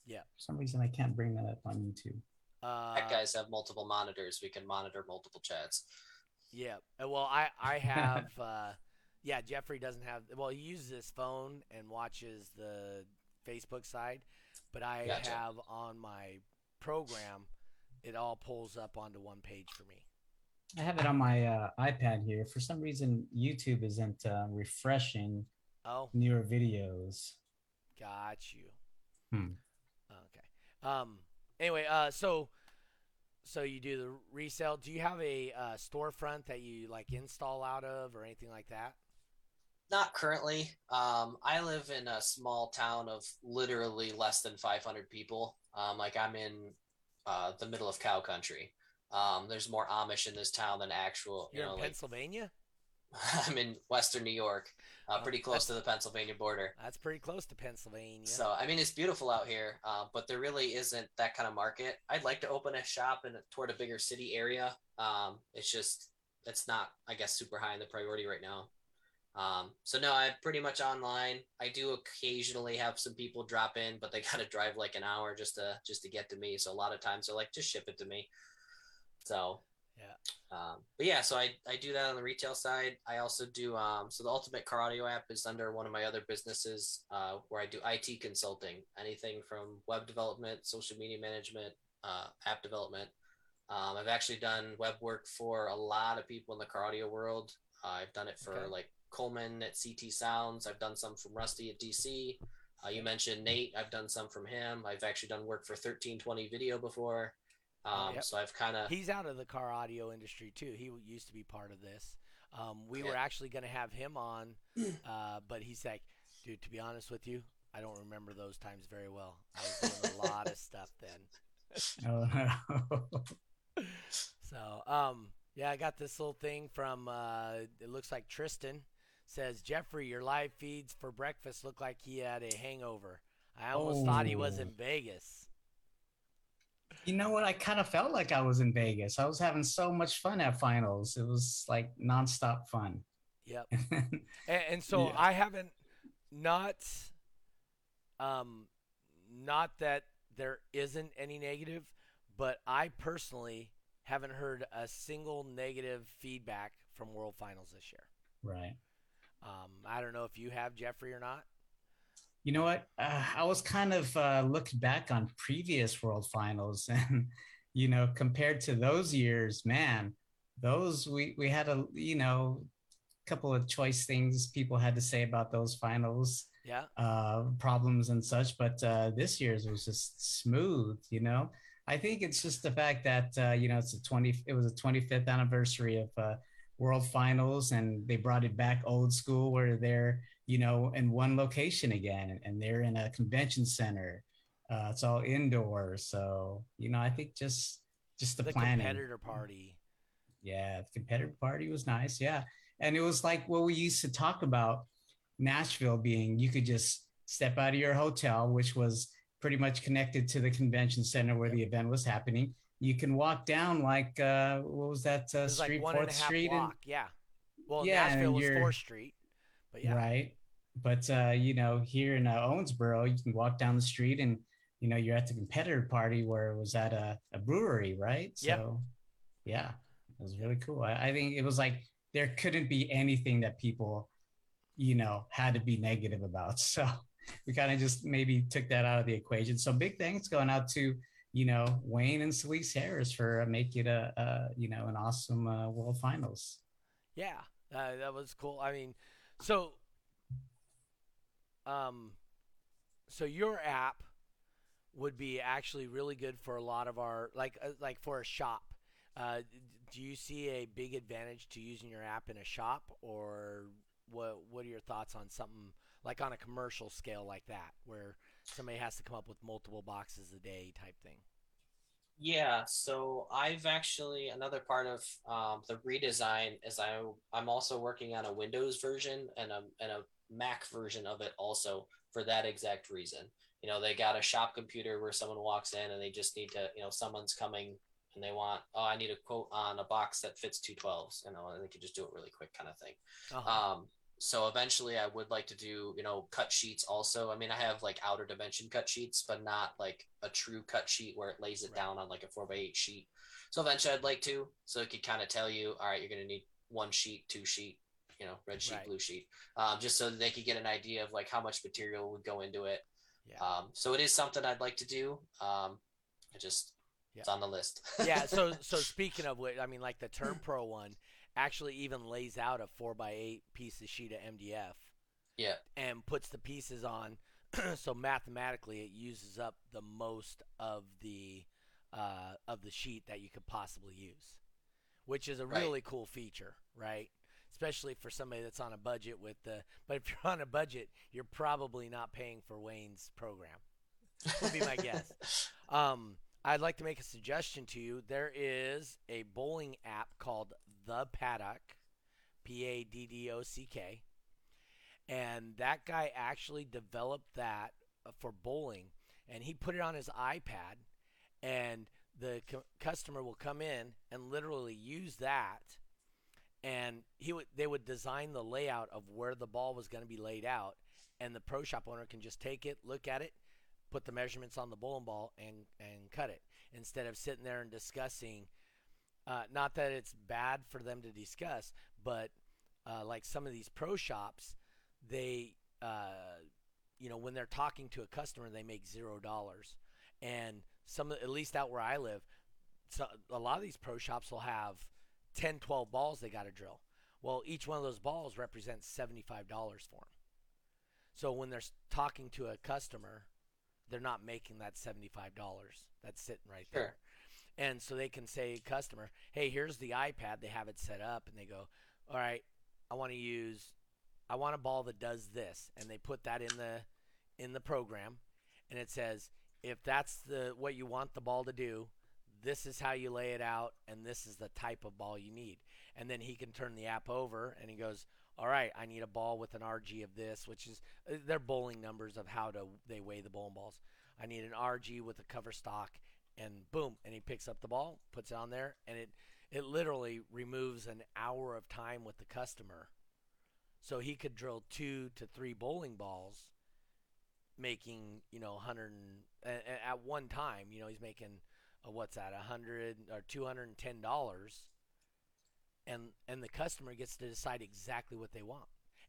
Yeah. For some reason, I can't bring that up on YouTube. That guys have multiple monitors. We can monitor multiple chats. Yeah. Well, I have. Yeah, Jeffrey doesn't have. Well, he uses his phone and watches the Facebook side, but I have on my program. It all pulls up onto one page for me. I have it on my iPad here. For some reason, YouTube isn't refreshing newer videos. Got you. Okay. Anyway, so you do the resale. Do you have a storefront that you like install out of or anything like that? Not currently. I live in a small town of literally less than 500 people. Like I'm in the middle of cow country. There's more Amish in this town than actual. You're in Pennsylvania? Like, I'm in Western New York, pretty close to the Pennsylvania border. That's pretty close to Pennsylvania. So, I mean, it's beautiful out here, but there really isn't that kind of market. I'd like to open a shop toward a bigger city area. It's just, it's not, I guess, super high in the priority right now. So no, I'm pretty much online. I do occasionally have some people drop in, but they got to drive like an hour just to get to me. So a lot of times they're like, just ship it to me. So, yeah. But yeah, so I do that on the retail side. I also do, so the Ultimate Car Audio app is under one of my other businesses where I do IT consulting, anything from web development, social media management, app development. I've actually done web work for a lot of people in the car audio world. I've done it for like Coleman at CT Sounds. I've done some from Rusty at DC. You mentioned Nate. I've done some from him. I've actually done work for 1320 Video before. So I've kind of, he's out of the car audio industry too. He used to be part of this. We were actually going to have him on, but he's like, dude, to be honest with you, I don't remember those times very well. I was doing a lot of stuff then. Oh, no. So, yeah, I got this little thing from, it looks like Tristan says, Jeffrey, your live feeds for breakfast look like he had a hangover. I almost thought he was in Vegas. You know what? I kind of felt like I was in Vegas. I was having so much fun at finals. It was like nonstop fun. Yep. and so yeah. I haven't not that there isn't any negative, but I personally haven't heard a single negative feedback from World Finals this year. Right. I don't know if you have, Jeffrey, or not. You know what? I was kind of looked back on previous World Finals and, you know, compared to those years, man, those we had a, you know, couple of choice things people had to say about those finals, problems and such. But this year's was just smooth, you know. I think it's just the fact that, you know, it was a 25th anniversary of World Finals and they brought it back old school where they're, you know, in one location again, and they're in a convention center. It's all indoor. So, you know, I think just the planning. Competitor party. Yeah, the competitor party was nice. Yeah. And it was like what we used to talk about Nashville being, you could just step out of your hotel, which was pretty much connected to the convention center where the event was happening. You can walk down like, what was that street, like 4th Street? And, yeah. Well, yeah, Nashville was 4th Street. But yeah. Right. But, you know, here in Owensboro, you can walk down the street and, you know, you're at the competitor party where it was at a brewery, right? So, yeah, it was really cool. I think it was like there couldn't be anything that people, you know, had to be negative about. So we kind of just maybe took that out of the equation. So big thanks going out to, you know, Wayne and Celise Harris for making it an awesome World Finals. Yeah, that was cool. I mean, so your app would be actually really good for a lot of our, like for a shop. Do you see a big advantage to using your app in a shop, or what are your thoughts on something like on a commercial scale like that, where somebody has to come up with multiple boxes a day type thing? Yeah. So I've actually, another part of the redesign is I'm also working on a Windows version and a Mac version of it also for that exact reason. You know, they got a shop computer where someone walks in and they just need to, you know, someone's coming and they want, oh, I need a quote on a box that fits 212s, you know, and they can just do it really quick kind of thing. Uh-huh. So eventually I would like to do, you know, cut sheets also. I mean, I have like outer dimension cut sheets, but not like a true cut sheet where it lays it down on like a 4x8 sheet. So eventually I'd like to, so it could kind of tell you, all right, you're going to need one sheet, two sheet, you know, red sheet, blue sheet, just so that they could get an idea of like how much material would go into it. Yeah. So it is something I'd like to do. It's on the list. Yeah. So speaking of which, I mean, like the Turn Pro one actually even lays out a 4x8 piece of sheet of MDF. Yeah. And puts the pieces on. So mathematically it uses up the most of the sheet that you could possibly use, which is a really cool feature, right? Especially for somebody that's on a budget with the, but if you're on a budget, you're probably not paying for Wayne's program. Would be my guess. I'd like to make a suggestion to you. There is a bowling app called The Paddock, Paddock, and that guy actually developed that for bowling, and he put it on his iPad, and the customer will come in and literally use that, and they would design the layout of where the ball was going to be laid out, and the pro shop owner can just take it, look at it, put the measurements on the bowling ball and cut it, instead of sitting there and discussing, not that it's bad for them to discuss, but like some of these pro shops, they, you know, when they're talking to a customer, they make $0. And some, at least out where I live, so a lot of these pro shops will have 10, 12 balls they got to drill. Well, each one of those balls represents $75 for them. So when they're talking to a customer, they're not making that $75 that's sitting right there. And so they can say, customer, hey, here's the iPad. They have it set up and they go, all right, I want a ball that does this. And they put that in the program. And it says, if that's what you want the ball to do, this is how you lay it out. And this is the type of ball you need. And then he can turn the app over and he goes, all right, I need a ball with an RG of this, which is their bowling numbers of how they weigh the bowling balls. I need an RG with a cover stock, and boom. And he picks up the ball, puts it on there, and it literally removes an hour of time with the customer. So he could drill 2 to 3 bowling balls, making, you know, 100 at one time. You know, he's making $100 or $210. And the customer gets to decide exactly what they want,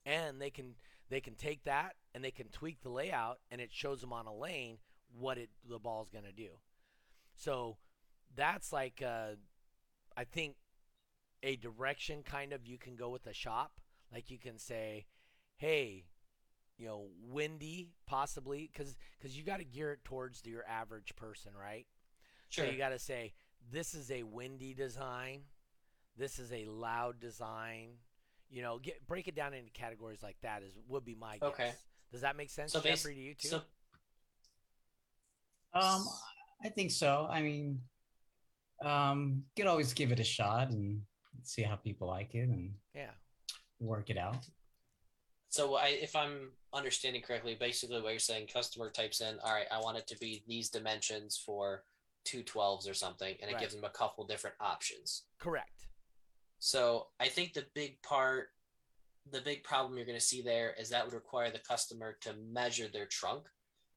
and they can take that and they can tweak the layout, and it shows them on a lane what the ball's going to do. So that's like I think a direction kind of you can go with a shop. Like you can say, hey, you know, windy possibly, because you got to gear it towards your average person, right? Sure. So you got to say, this is a windy design. This is a loud design, you know, break it down into categories like that would be my guess. Okay. Does that make sense, Jeffrey, to you too? So, I think so. I mean, you can always give it a shot and see how people like it and work it out. So if I'm understanding correctly, basically what you're saying, customer types in, all right, I want it to be these dimensions for 212s or something, and it gives them a couple different options. Correct. So I think the big problem you're going to see there is that would require the customer to measure their trunk,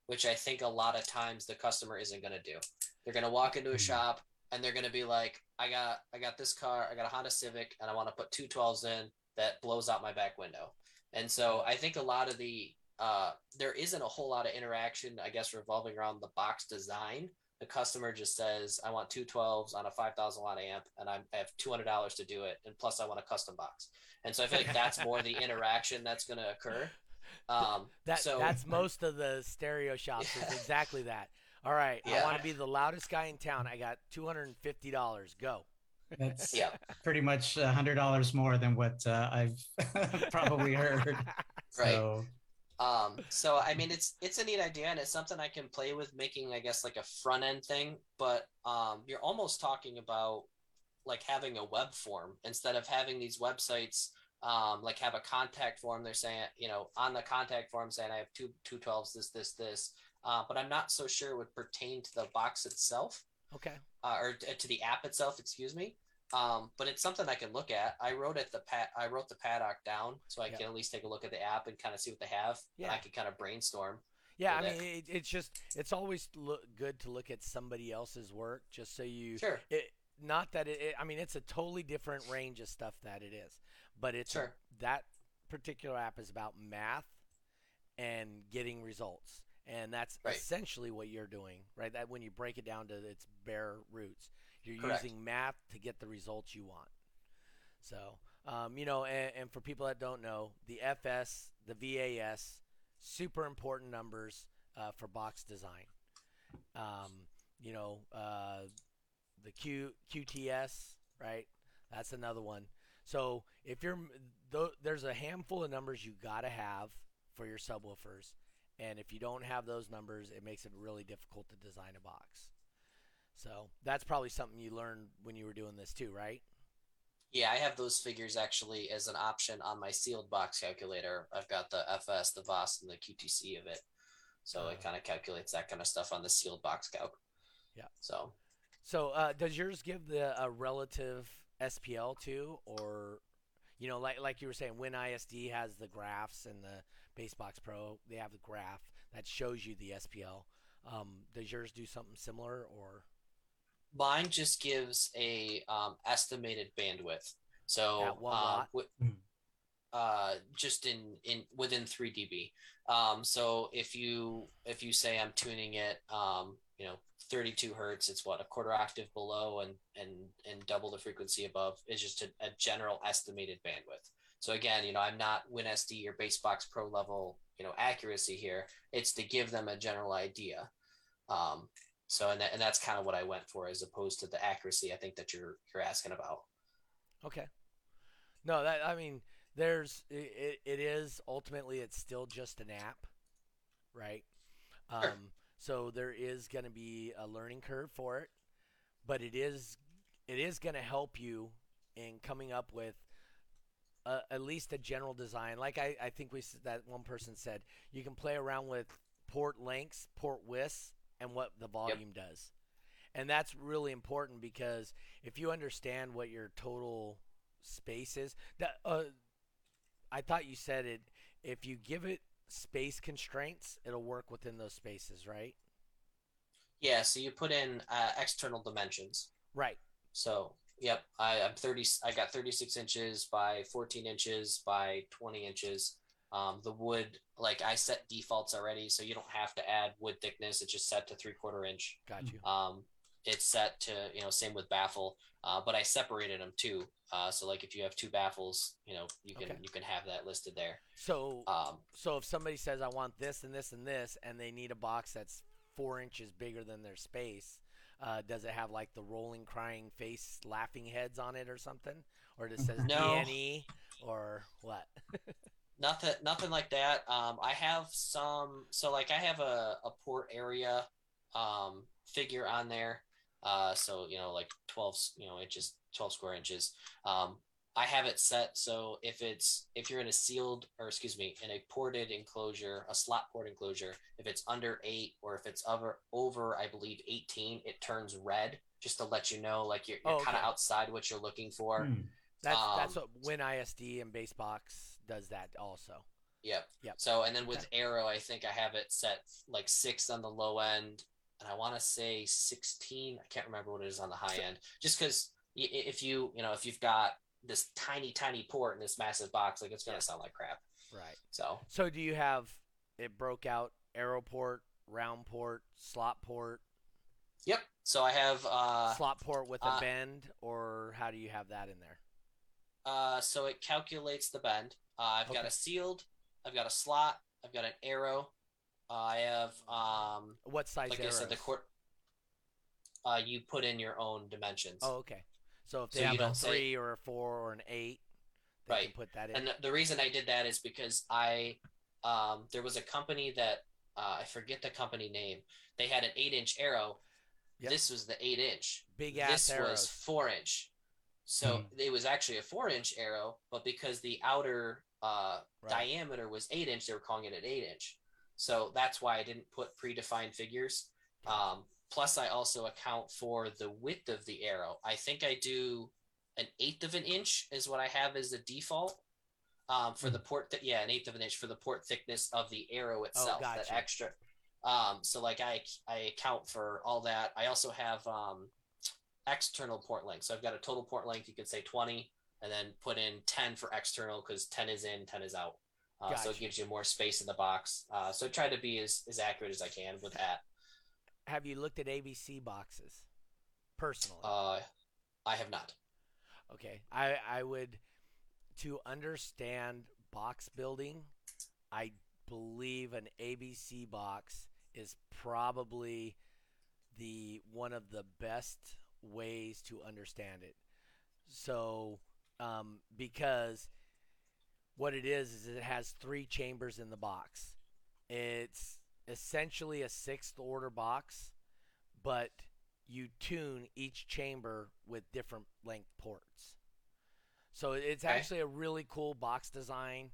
which I think a lot of times the customer isn't going to do. They're going to walk into a shop, and they're going to be like, I got this car, I got a Honda Civic, and I want to put two 12s in that blows out my back window. And so I think a lot of the, there isn't a whole lot of interaction, I guess, revolving around the box design. The customer just says, I want two 12s on a 5,000 watt amp, and I have $200 to do it. And plus I want a custom box. And so I feel like that's more the interaction that's going to occur. That's most of the stereo shops is exactly that. All right. Yeah. I want to be the loudest guy in town. I got $250. Go. That's pretty much $100 more than what I've probably heard. Right. So I mean, it's a neat idea, and it's something I can play with making, I guess, like a front end thing, but you're almost talking about like having a web form instead of having these websites, like have a contact form. They're saying, you know, on the contact form saying I have two 12s, this, but I'm not so sure it would pertain to the box itself. Okay. Or to the app itself, excuse me. But it's something I can look at. I wrote the Paddock down, so I can at least take a look at the app and kind of see what they have. Yeah. And I can kind of brainstorm. Yeah, I mean, it's always good to look at somebody else's work, just so you. Sure. It's a totally different range of stuff that it is, but it's that particular app is about math and getting results. And that's essentially what you're doing, right? That when you break it down to its bare roots, you're using math to get the results you want. So, and for people that don't know, the FS, the VAS, super important numbers for box design. The QTS, right? That's another one. So if there's a handful of numbers you gotta have for your subwoofers. And if you don't have those numbers, it makes it really difficult to design a box. So that's probably something you learned when you were doing this too, right? Yeah, I have those figures actually as an option on my sealed box calculator. I've got the FS, the VAS, and the QTC of it. So it kind of calculates that kind of stuff on the sealed box calc. Yeah. So does yours give the relative SPL too? Or, you know, like you were saying, WinISD has the graphs and the BassBox Pro, they have the graph that shows you the SPL. Does yours do something similar, or? Mine just gives a estimated bandwidth. So at one watt? Just in within 3 dB. So if you say I'm tuning it, 32 hertz, it's what, a quarter octave below and double the frequency above. It's just a general estimated bandwidth. So again, I'm not WinSD or BassBox Pro level, accuracy here. It's to give them a general idea. And that's kind of what I went for, as opposed to the accuracy I think that you're asking about. Okay. No, it is ultimately, it's still just an app, right? Sure. So there is going to be a learning curve for it, but it is going to help you in coming up with at least a general design. Like I think that one person said, you can play around with port lengths, port widths, and what the volume does. And that's really important, because if you understand what your total space is, that I thought you said it, if you give it space constraints, it'll work within those spaces, right? Yeah, so you put in external dimensions. Right. So... Yep, I got 36 inches by 14 inches by 20 inches. The wood, like I set defaults already, so you don't have to add wood thickness. It's just set to 3/4 inch. Got you. It's set to, same with baffle, but I separated them too. So like if you have two baffles, you can have that listed there. So so if somebody says I want this and this and this, and they need a box that's 4 inches bigger than their space. Does it have like the rolling, crying face, laughing heads on it or something? Or it says Danny or what? Nothing like that. I have some, so like I have a port area figure on there. So, like 12, inches, 12 square inches. I have it set. So if you're in a in a ported enclosure, a slot port enclosure, if it's under 8 or if it's over, I believe 18, it turns red just to let you know, like you're kind of outside what you're looking for. That's what WinISD and BassBox does that also. Yep. So, and then with Arrow, I think I have it set like 6 on the low end, and I want to say 16. I can't remember what it is on the high end, just because if you've got this tiny port in this massive box, like it's going to sound like crap. Right. So do you have it broke out arrow port, round port, slot port? Yep. So I have slot port with a bend, or how do you have that in there? So it calculates the bend. I've got a sealed, I've got a slot, I've got an arrow. I have what size? Like arrows? I said, the court. You put in your own dimensions. Oh, okay. So if they have a 3 or a 4 or an 8, they can put that in. And the reason I did that is because I there was a company that I forget the company name. They had an 8-inch arrow. Yep. This was the 8-inch. Big ass arrow. This was 4-inch. So it was actually a 4-inch arrow, but because the outer diameter was 8-inch, they were calling it an 8-inch. So that's why I didn't put predefined figures. Plus, I also account for the width of the arrow. I think I do an 1/8 of an inch is what I have as the default for the port. An 1/8 of an inch for the port thickness of the arrow itself. Oh, gotcha. That extra. So like I account for all that. I also have external port length. So I've got a total port length. You could say 20 and then put in 10 for external because 10 is in, 10 is out. So it gives you more space in the box. So I try to be as accurate as I can with that. Have you looked at ABC boxes personally? I have not. Okay. I would, to understand box building, I believe an ABC box is probably one of the best ways to understand it. So, because what it is it has 3 chambers in the box. It's essentially a 6th order box, but you tune each chamber with different length ports. So it's actually a really cool box design,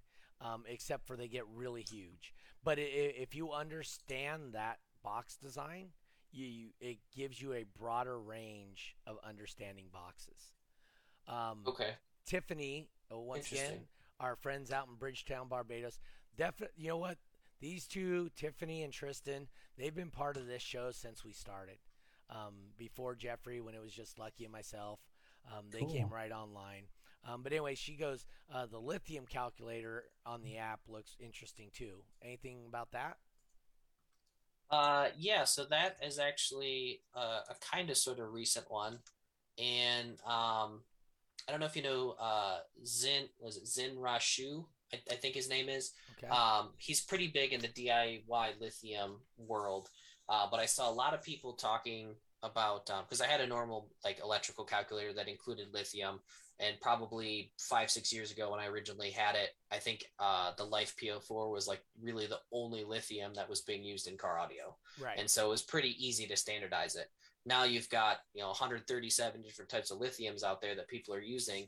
except for they get really huge. But if you understand that box design, it gives you a broader range of understanding boxes. Tiffany, once again, our friends out in Bridgetown, Barbados. Definitely, you know what? These two, Tiffany and Tristan, they've been part of this show since we started. Before Jeffrey, when it was just Lucky and myself, they came right online. But anyway, she goes, the lithium calculator on the app looks interesting too. Anything about that? Yeah, so that is actually a kind of sort of recent one. And I don't know if you know Zin Rashu, I think his name is. Okay. He's pretty big in the DIY lithium world. But I saw a lot of people talking about, because I had a normal like electrical calculator that included lithium. And probably 5-6 years ago when I originally had it, I think the Life PO4 was like really the only lithium that was being used in car audio. Right. And so it was pretty easy to standardize it. Now you've got 137 different types of lithiums out there that people are using.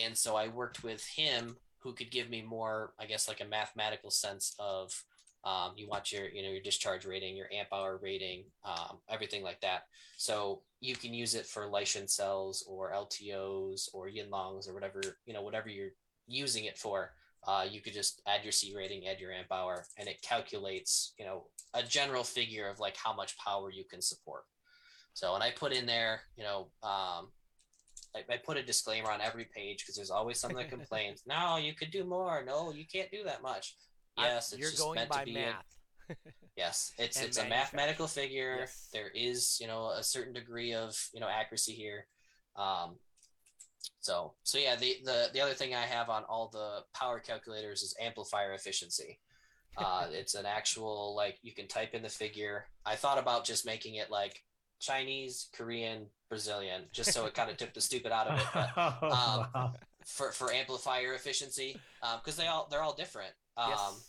And so I worked with him who could give me more, I guess, like a mathematical sense of you want your, your discharge rating, your amp hour rating, everything like that. So you can use it for Lishan cells or LTOs or Yinlongs or whatever, whatever you're using it for. You could just add your C rating, add your amp hour, and it calculates, a general figure of like how much power you can support. So, and I put in there, I put a disclaimer on every page because there's always someone that complains, no, you could do more. No, you can't do that much. Yes, it's just meant to be math. Yes, it's a mathematical figure. Yes. There is, a certain degree of, accuracy here. So yeah, the other thing I have on all the power calculators is amplifier efficiency. It's an actual, like, you can type in the figure. I thought about just making it like Chinese, Korean, Brazilian, just so it kind of took the stupid out of it. But, wow. For amplifier efficiency, because they're all different. Yes.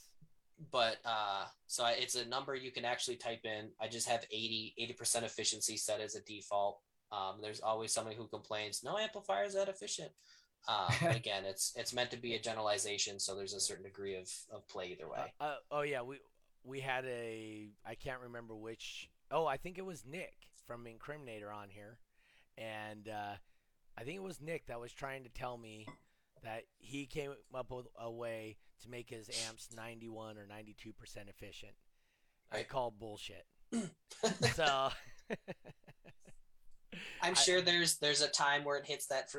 But so it's a number you can actually type in. I just have 80% efficiency set as a default. There's always somebody who complains, no amplifier is that efficient. Again, it's meant to be a generalization, so there's a certain degree of play either way. We had I can't remember which. Oh, I think it was Nick from Incriminator on here, and I think it was Nick that was trying to tell me that he came up with a way to make his amps 91 or 92% efficient. I call bullshit. So I'm sure there's a time where it hits that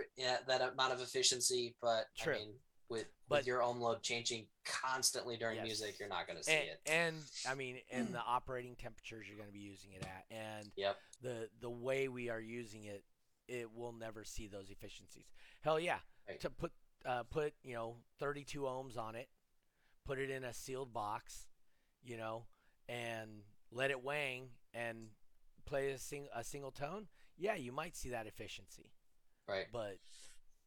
that amount of efficiency, but true. I mean, with your ohm load changing constantly during music, you're not going to see it. And I mean, and the operating temperatures you're going to be using it at, and the way we are using it, it will never see those efficiencies. Hell yeah, right. To put 32 ohms on it, put it in a sealed box, and let it wang and play a single tone. Yeah, you might see that efficiency, right? But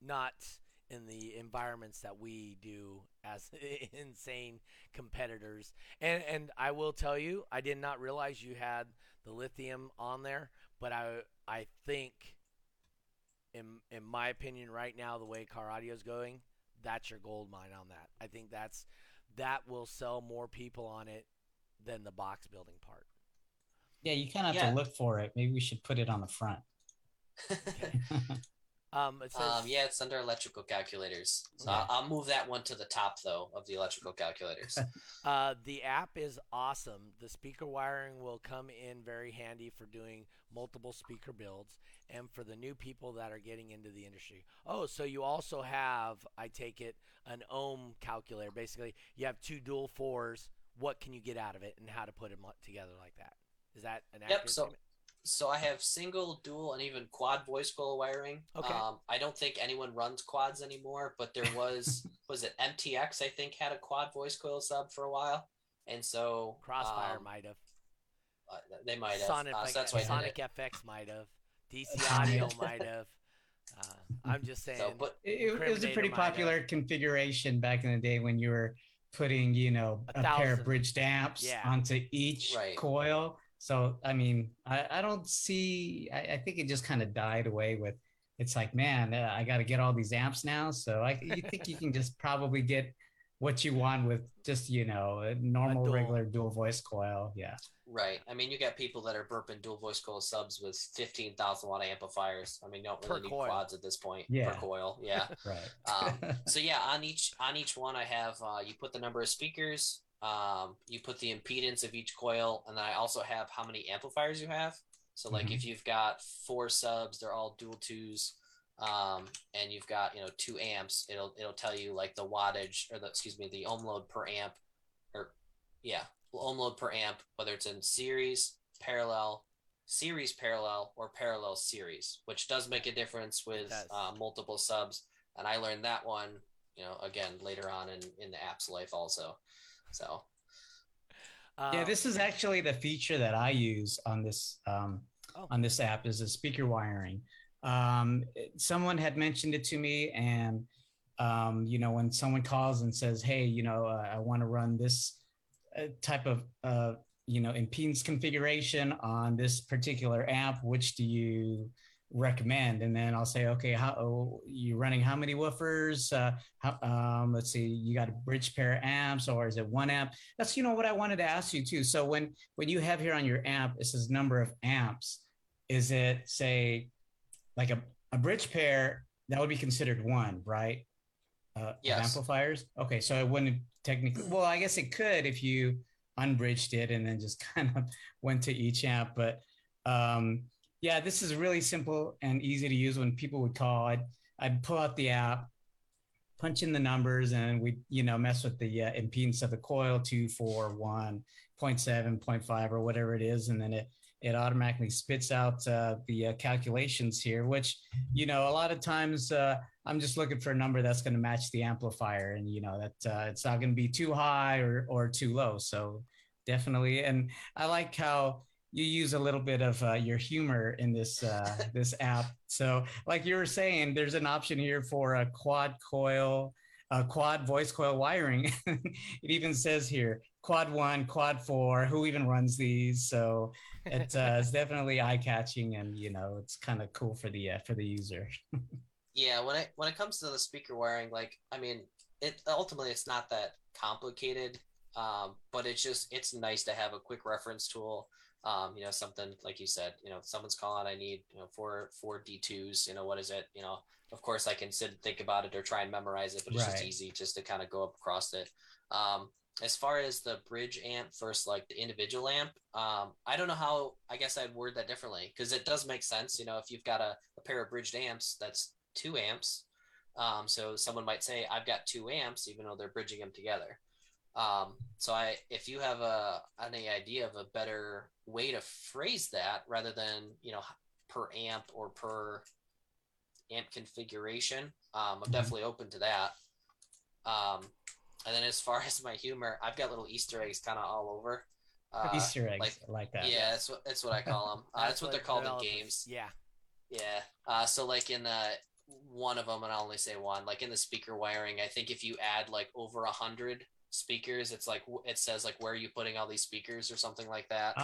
not in the environments that we do as insane competitors. And I will tell you, I did not realize you had the lithium on there, but I think in my opinion right now, the way car audio is going, that's your gold mine on that. I think that will sell more people on it than the box building part. Yeah, you kind of have to look for it. Maybe we should put it on the front. Okay. It says, it's under electrical calculators. So okay. I'll move that one to the top, though, of the electrical calculators. The app is awesome. The speaker wiring will come in very handy for doing multiple speaker builds and for the new people that are getting into the industry. Oh, so you also have, I take it, an ohm calculator. Basically, you have two dual fours. What can you get out of it and how to put them together like that? Is that an accurate statement? So I have single, dual, and even quad voice coil wiring. Okay. I don't think anyone runs quads anymore, but there was it MTX, I think, had a quad voice coil sub for a while, and so Crossfire might have. They might have. Sonic FX might have. DC Audio might have. I'm just saying. So, but it was a pretty popular configuration back in the day when you were putting, a pair of bridged amps onto each coil. So, I mean, I don't see, I think it just kind of died away with, it's like, man, I got to get all these amps now. So you think you can just probably get what you want with just, a normal, regular dual voice coil. Yeah. Right. I mean, you got people that are burping dual voice coil subs with 15,000 watt amplifiers. I mean, you don't really need quads at this point per coil. Yeah. Right. On each one I have, you put the number of speakers, you put the impedance of each coil, and then I also have how many amplifiers you have. So like if you've got four subs, they're all dual twos, and you've got, two amps, it'll tell you like the wattage or the ohm load per amp whether it's in series parallel, or parallel series, which does make a difference with multiple subs. And I learned that one, again, later on in the app's life also. So, this is actually the feature that I use on this on this app is the speaker wiring. Someone had mentioned it to me, and when someone calls and says, "Hey, I want to run this type of impedance configuration on this particular app, which do you recommend?" And then I'll say, okay, you running how many woofers? Let's see, you got a bridge pair of amps, or is it one amp? That's what I wanted to ask you too. So when you have here on your amp, it says number of amps. Is it say like a bridge pair that would be considered one, right? Yes. Amplifiers. Okay, so it wouldn't technically. Well, I guess it could if you unbridged it and then just kind of went to each amp, but. Yeah, this is really simple and easy to use. When people would call, I'd pull out the app, punch in the numbers, and we mess with the impedance of the coil, 2, 4, 1, 0.7, 0.5, or whatever it is, and then it automatically spits out the calculations here. Which a lot of times I'm just looking for a number that's going to match the amplifier, and that it's not going to be too high or too low. So definitely, and I like how you use a little bit of your humor in this this app. So like you were saying, there's an option here for a quad voice coil wiring. It even says here, quad 1, quad 4, who even runs these? So it's definitely eye-catching, and it's kind of cool for the user. Yeah, when it comes to the speaker wiring, like, I mean, it ultimately it's not that complicated, but it's nice to have a quick reference tool. Something like you said, someone's calling, I need, four D2s, what is it? Of course I can sit and think about it or try and memorize it, but it's just easy just to kind of go up across it. As far as the bridge amp versus like the individual amp, I don't know how, I guess I'd word that differently, because it does make sense. You know, if you've got a pair of bridged amps, that's 2 amps. So someone might say, I've got 2 amps, even though they're bridging them together. So if you have any idea of a better way to phrase that rather than, you know, per amp or per amp configuration, I'm definitely open to that. And then as far as my humor, I've got little Easter eggs kind of all over. Easter eggs, like that. Yeah, that's what I call them. That's what they're called in games. Yeah. Yeah. So like in one of them, and I'll only say one, like in the speaker wiring, I think if you add like over 100 speakers, it's like, it says like, where are you putting all these speakers or something like that.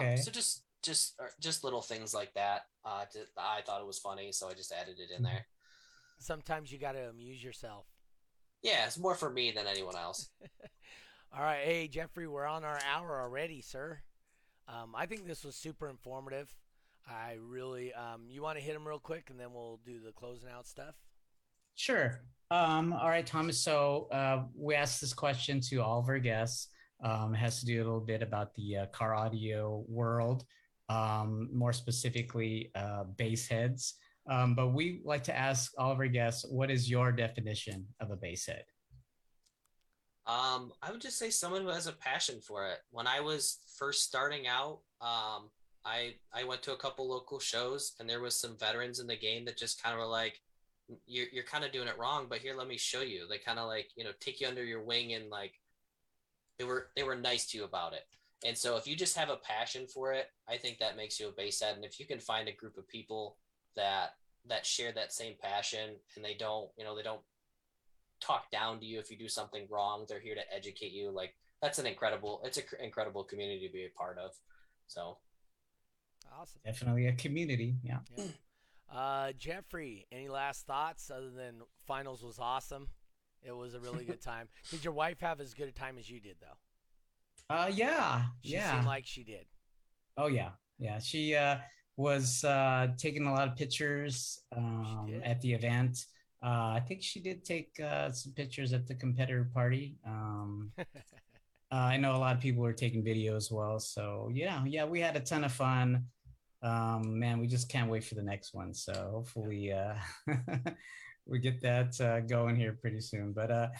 Okay. So just little things like that. I thought it was funny, so I just added it in there. Sometimes you got to amuse yourself. Yeah, it's more for me than anyone else. All right. Hey, Jeffrey, we're on our hour already, sir. I think this was super informative. I really, you want to hit them real quick and then we'll do the closing out stuff? Sure. All right, Thomas. So we asked this question to all of our guests. It has to do a little bit about the car audio world, more specifically bass heads. But we like to ask all of our guests, what is your definition of a bass head? I would just say someone who has a passion for it. When I was first starting out, I went to a couple local shows and there was some veterans in the game that just kind of were like, you're kind of doing it wrong, but here, let me show you. They kind of like, you know, take you under your wing and like, they were nice to you about it. And so if you just have a passion for it, I think that makes you a bass head. And if you can find a group of people that share that same passion and they don't talk down to you if you do something wrong, they're here to educate you. Like that's it's an incredible community to be a part of. So awesome. Definitely a community. Yeah. Jeffrey, any last thoughts other than finals was awesome? It was a really good time. Did your wife have as good a time as you did though? Yeah. She seemed like she did. Oh yeah. Yeah. She, was taking a lot of pictures at the event. I think she did take some pictures at the competitor party. I know a lot of people were taking video as well. So yeah, we had a ton of fun. Man, we just can't wait for the next one. So hopefully we get that going here pretty soon. But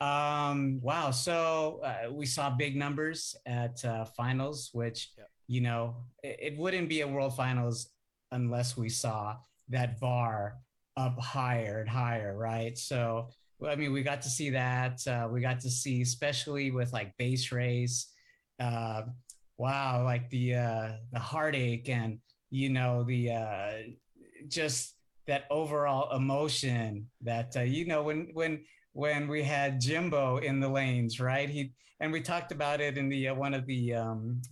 wow. So we saw big numbers at finals, which... Yep. You know, it wouldn't be a World Finals unless we saw that bar up higher and higher, right? So, I mean, we got to see that. We got to see, especially with like bass race, wow, like the heartache and, you know, the just that overall emotion that, you know, when we had Jimbo in the lanes, right? We talked about it in the one of the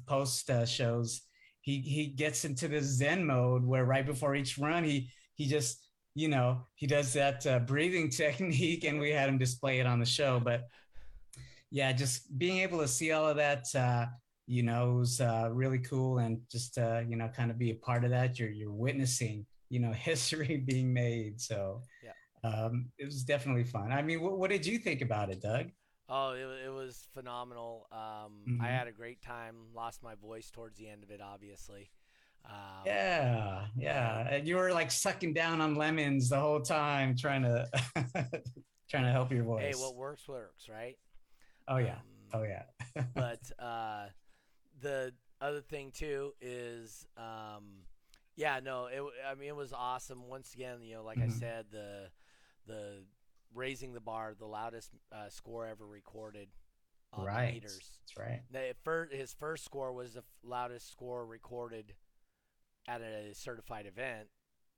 post shows. He gets into this Zen mode where right before each run, he just, you know, he does that breathing technique, and we had him display it on the show. But yeah, just being able to see all of that, you know, was really cool, and just you know, kind of be a part of that. You're witnessing, you know, history being made. So yeah. It was definitely fun. I mean, what did you think about it, Doug? Oh, it was phenomenal. I had a great time. Lost my voice towards the end of it, obviously. Yeah. And you were like sucking down on lemons the whole time, trying to help your voice. Hey, what works, right? Oh yeah. But the other thing too is, it was awesome. Once again, you know, like I said, the raising the bar, the loudest score ever recorded on the meters. That's right. His first score was the loudest score recorded at a certified event,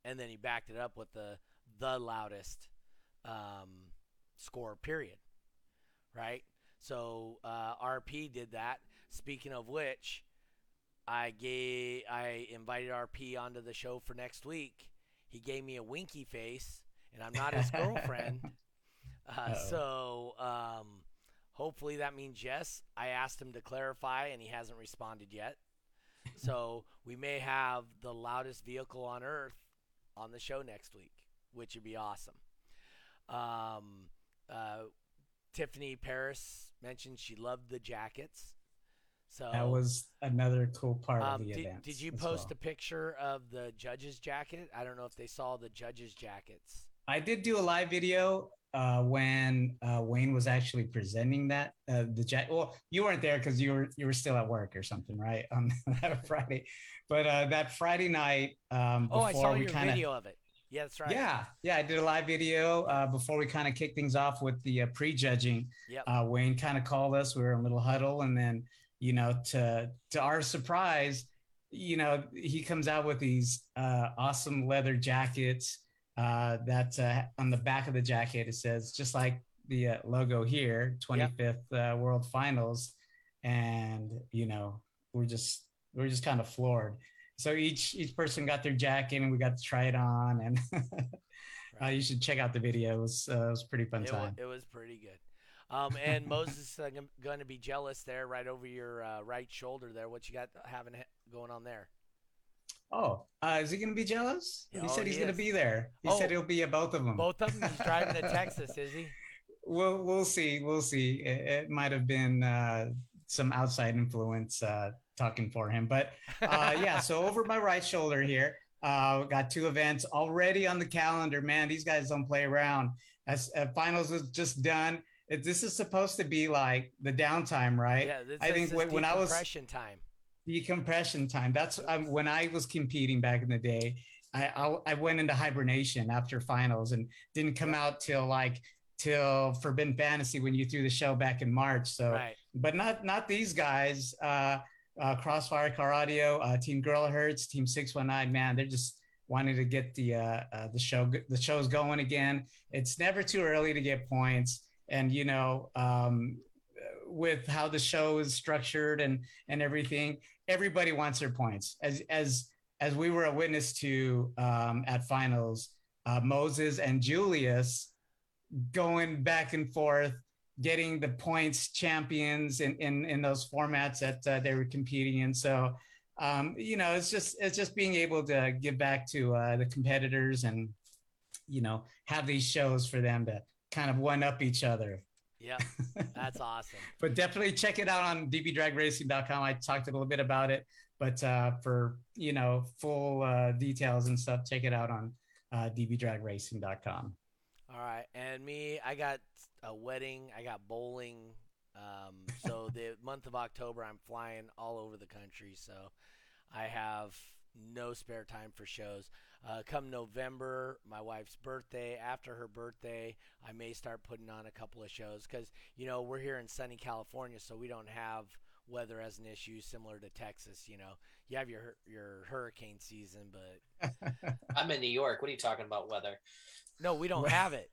and then he backed it up with the loudest score period, right? So RP did that. Speaking of which, I invited RP onto the show for next week. He gave me a winky face, and I'm not his girlfriend. So hopefully that means yes. I asked him to clarify, and he hasn't responded yet. So we may have the loudest vehicle on earth on the show next week, which would be awesome. Tiffany Paris mentioned she loved the jackets. So that was another cool part of the event. Did you post a picture of the judges' jacket? I don't know if they saw the judges' jackets. I did do a live video when Wayne was actually presenting that the jacket. Well, you weren't there because you were still at work or something, right? On that Friday, but that Friday night. I saw your video of it. Yeah, that's right. Yeah, I did a live video before we kind of kicked things off with the prejudging. Yep. Wayne kind of called us. We were in a little huddle, and then, you know, to our surprise, you know, he comes out with these awesome leather jackets that on the back of the jacket, it says, just like the logo here, 25th World Finals. And, you know, we're just kind of floored. So each person got their jacket and we got to try it on. And you should check out the video. It was a pretty fun time. It was pretty good. And Moses is going to be jealous there, right over your right shoulder there. What you got going on there? Oh, is he going to be jealous? He said he's going to be there. He said he'll be at both of them. Both of them? He's driving to Texas, is he? We'll see. We'll see. It might have been some outside influence talking for him. But so over my right shoulder here, got two events already on the calendar. Man, these guys don't play around. Finals is just done. This is supposed to be like the downtime, right? Yeah, I think when I was decompression time. That's when I was competing back in the day. I went into hibernation after finals and didn't come out till Forbidden Fantasy when you threw the show back in March. So, But not these guys. Crossfire Car Audio, Team Girl Hertz, Team 619. Man, they're just wanting to get the show's going again. It's never too early to get points. And, you know, with how the show is structured and everything, everybody wants their points. As we were a witness to at finals, Moses and Julius going back and forth, getting the points champions in those formats that they were competing in. So, you know, it's just being able to give back to the competitors and, you know, have these shows for them to kind of one up each other. Yeah, that's awesome. But definitely check it out on dbdragracing.com. I talked a little bit about it, but for, you know, full details and stuff, check it out on dbdragracing.com. All right. And me, I got a wedding, I got bowling. So the month of October, I'm flying all over the country. So I have no spare time for shows. Come November, my wife's birthday, after her birthday, I may start putting on a couple of shows because, you know, we're here in sunny California, so we don't have weather as an issue similar to Texas. You know, you have your hurricane season, but I'm in New York. What are you talking about weather? No, we don't have it.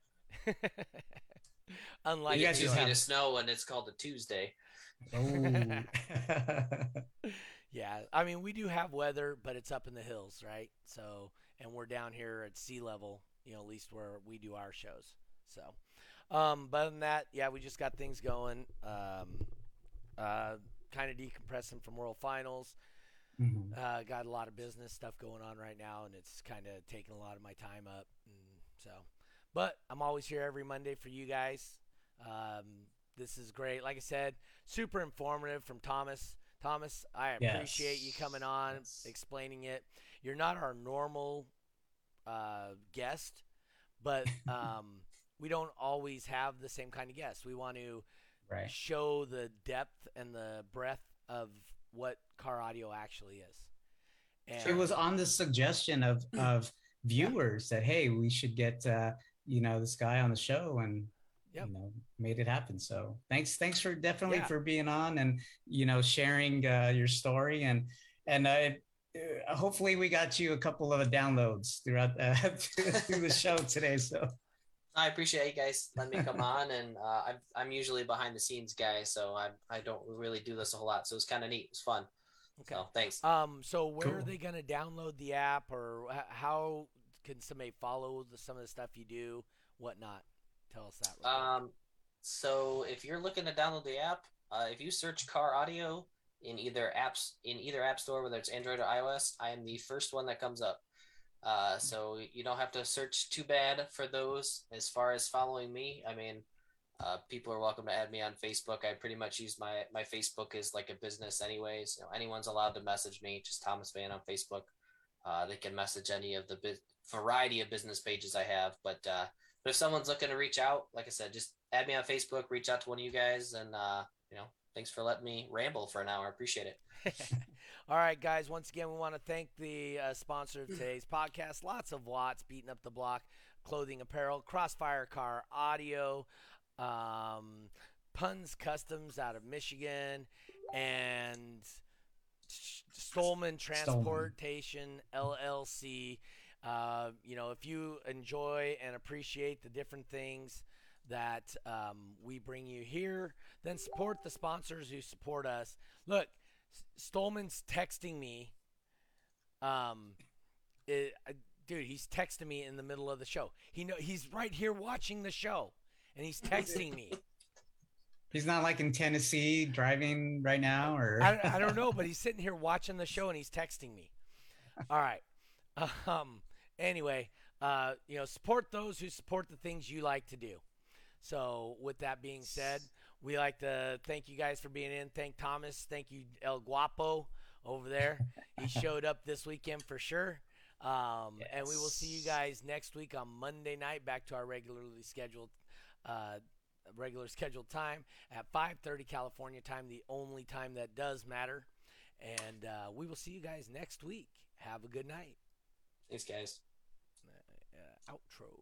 Unlike you guys just need to snow and it's called a Tuesday. Oh. Yeah, I mean, we do have weather, but it's up in the hills, right? So, and we're down here at sea level, you know, at least where we do our shows. So, but other than that, yeah, we just got things going, kind of decompressing from World Finals. Mm-hmm. Got a lot of business stuff going on right now, and it's kind of taking a lot of my time up. And so, but I'm always here every Monday for you guys. This is great. Like I said, super informative from Thomas. Thomas, I appreciate you coming on, explaining it. You're not our normal guest, but we don't always have the same kind of guests. We want to show the depth and the breadth of what car audio actually is. And it was on the suggestion of viewers that, hey, we should get you know, this guy on the show, and you know, made it happen. So thanks for definitely for being on and, you know, sharing your story and hopefully we got you a couple of downloads throughout through the show today. So I appreciate you guys letting me come on, and I'm usually behind the scenes guy, so I don't really do this a whole lot. So it's kind of neat. It's fun. Okay. So, thanks. So where are they going to download the app, or how can somebody follow some of the stuff you do, whatnot? Tell us that. So if you're looking to download the app, if you search Car Audio in either app store, whether it's Android or iOS, I am the first one that comes up. So you don't have to search too bad for those as far as following me. I mean, People are welcome to add me on Facebook. I pretty much use my Facebook as like a business anyways. You know, anyone's allowed to message me, just Thomas Van on Facebook. They can message any of the variety of business pages I have. But if someone's looking to reach out, like I said, just add me on Facebook, reach out to one of you guys. And, you know, thanks for letting me ramble for an hour. I appreciate it. All right, guys. Once again, we want to thank the sponsor of today's podcast, Lots of Watts, Beating Up the Block, Clothing Apparel, Crossfire Car Audio, Puns Customs out of Michigan, and Stolman Transportation LLC. You know, if you enjoy and appreciate the different things that we bring you here, then support the sponsors who support us. Look, Stolman's texting me. Dude, he's texting me in the middle of the show. He's right here watching the show, and he's texting me. He's not like in Tennessee driving right now, or I don't know, but he's sitting here watching the show and he's texting me. All right. Anyway, you know, support those who support the things you like to do. So with that being said, we like to thank you guys for being in. Thank Thomas. Thank you, El Guapo over there. He showed up this weekend for sure. Yes. And we will see you guys next week on Monday night, back to our regular scheduled time at 5:30 California time, the only time that does matter. And we will see you guys next week. Have a good night. Thanks, guys. Outro.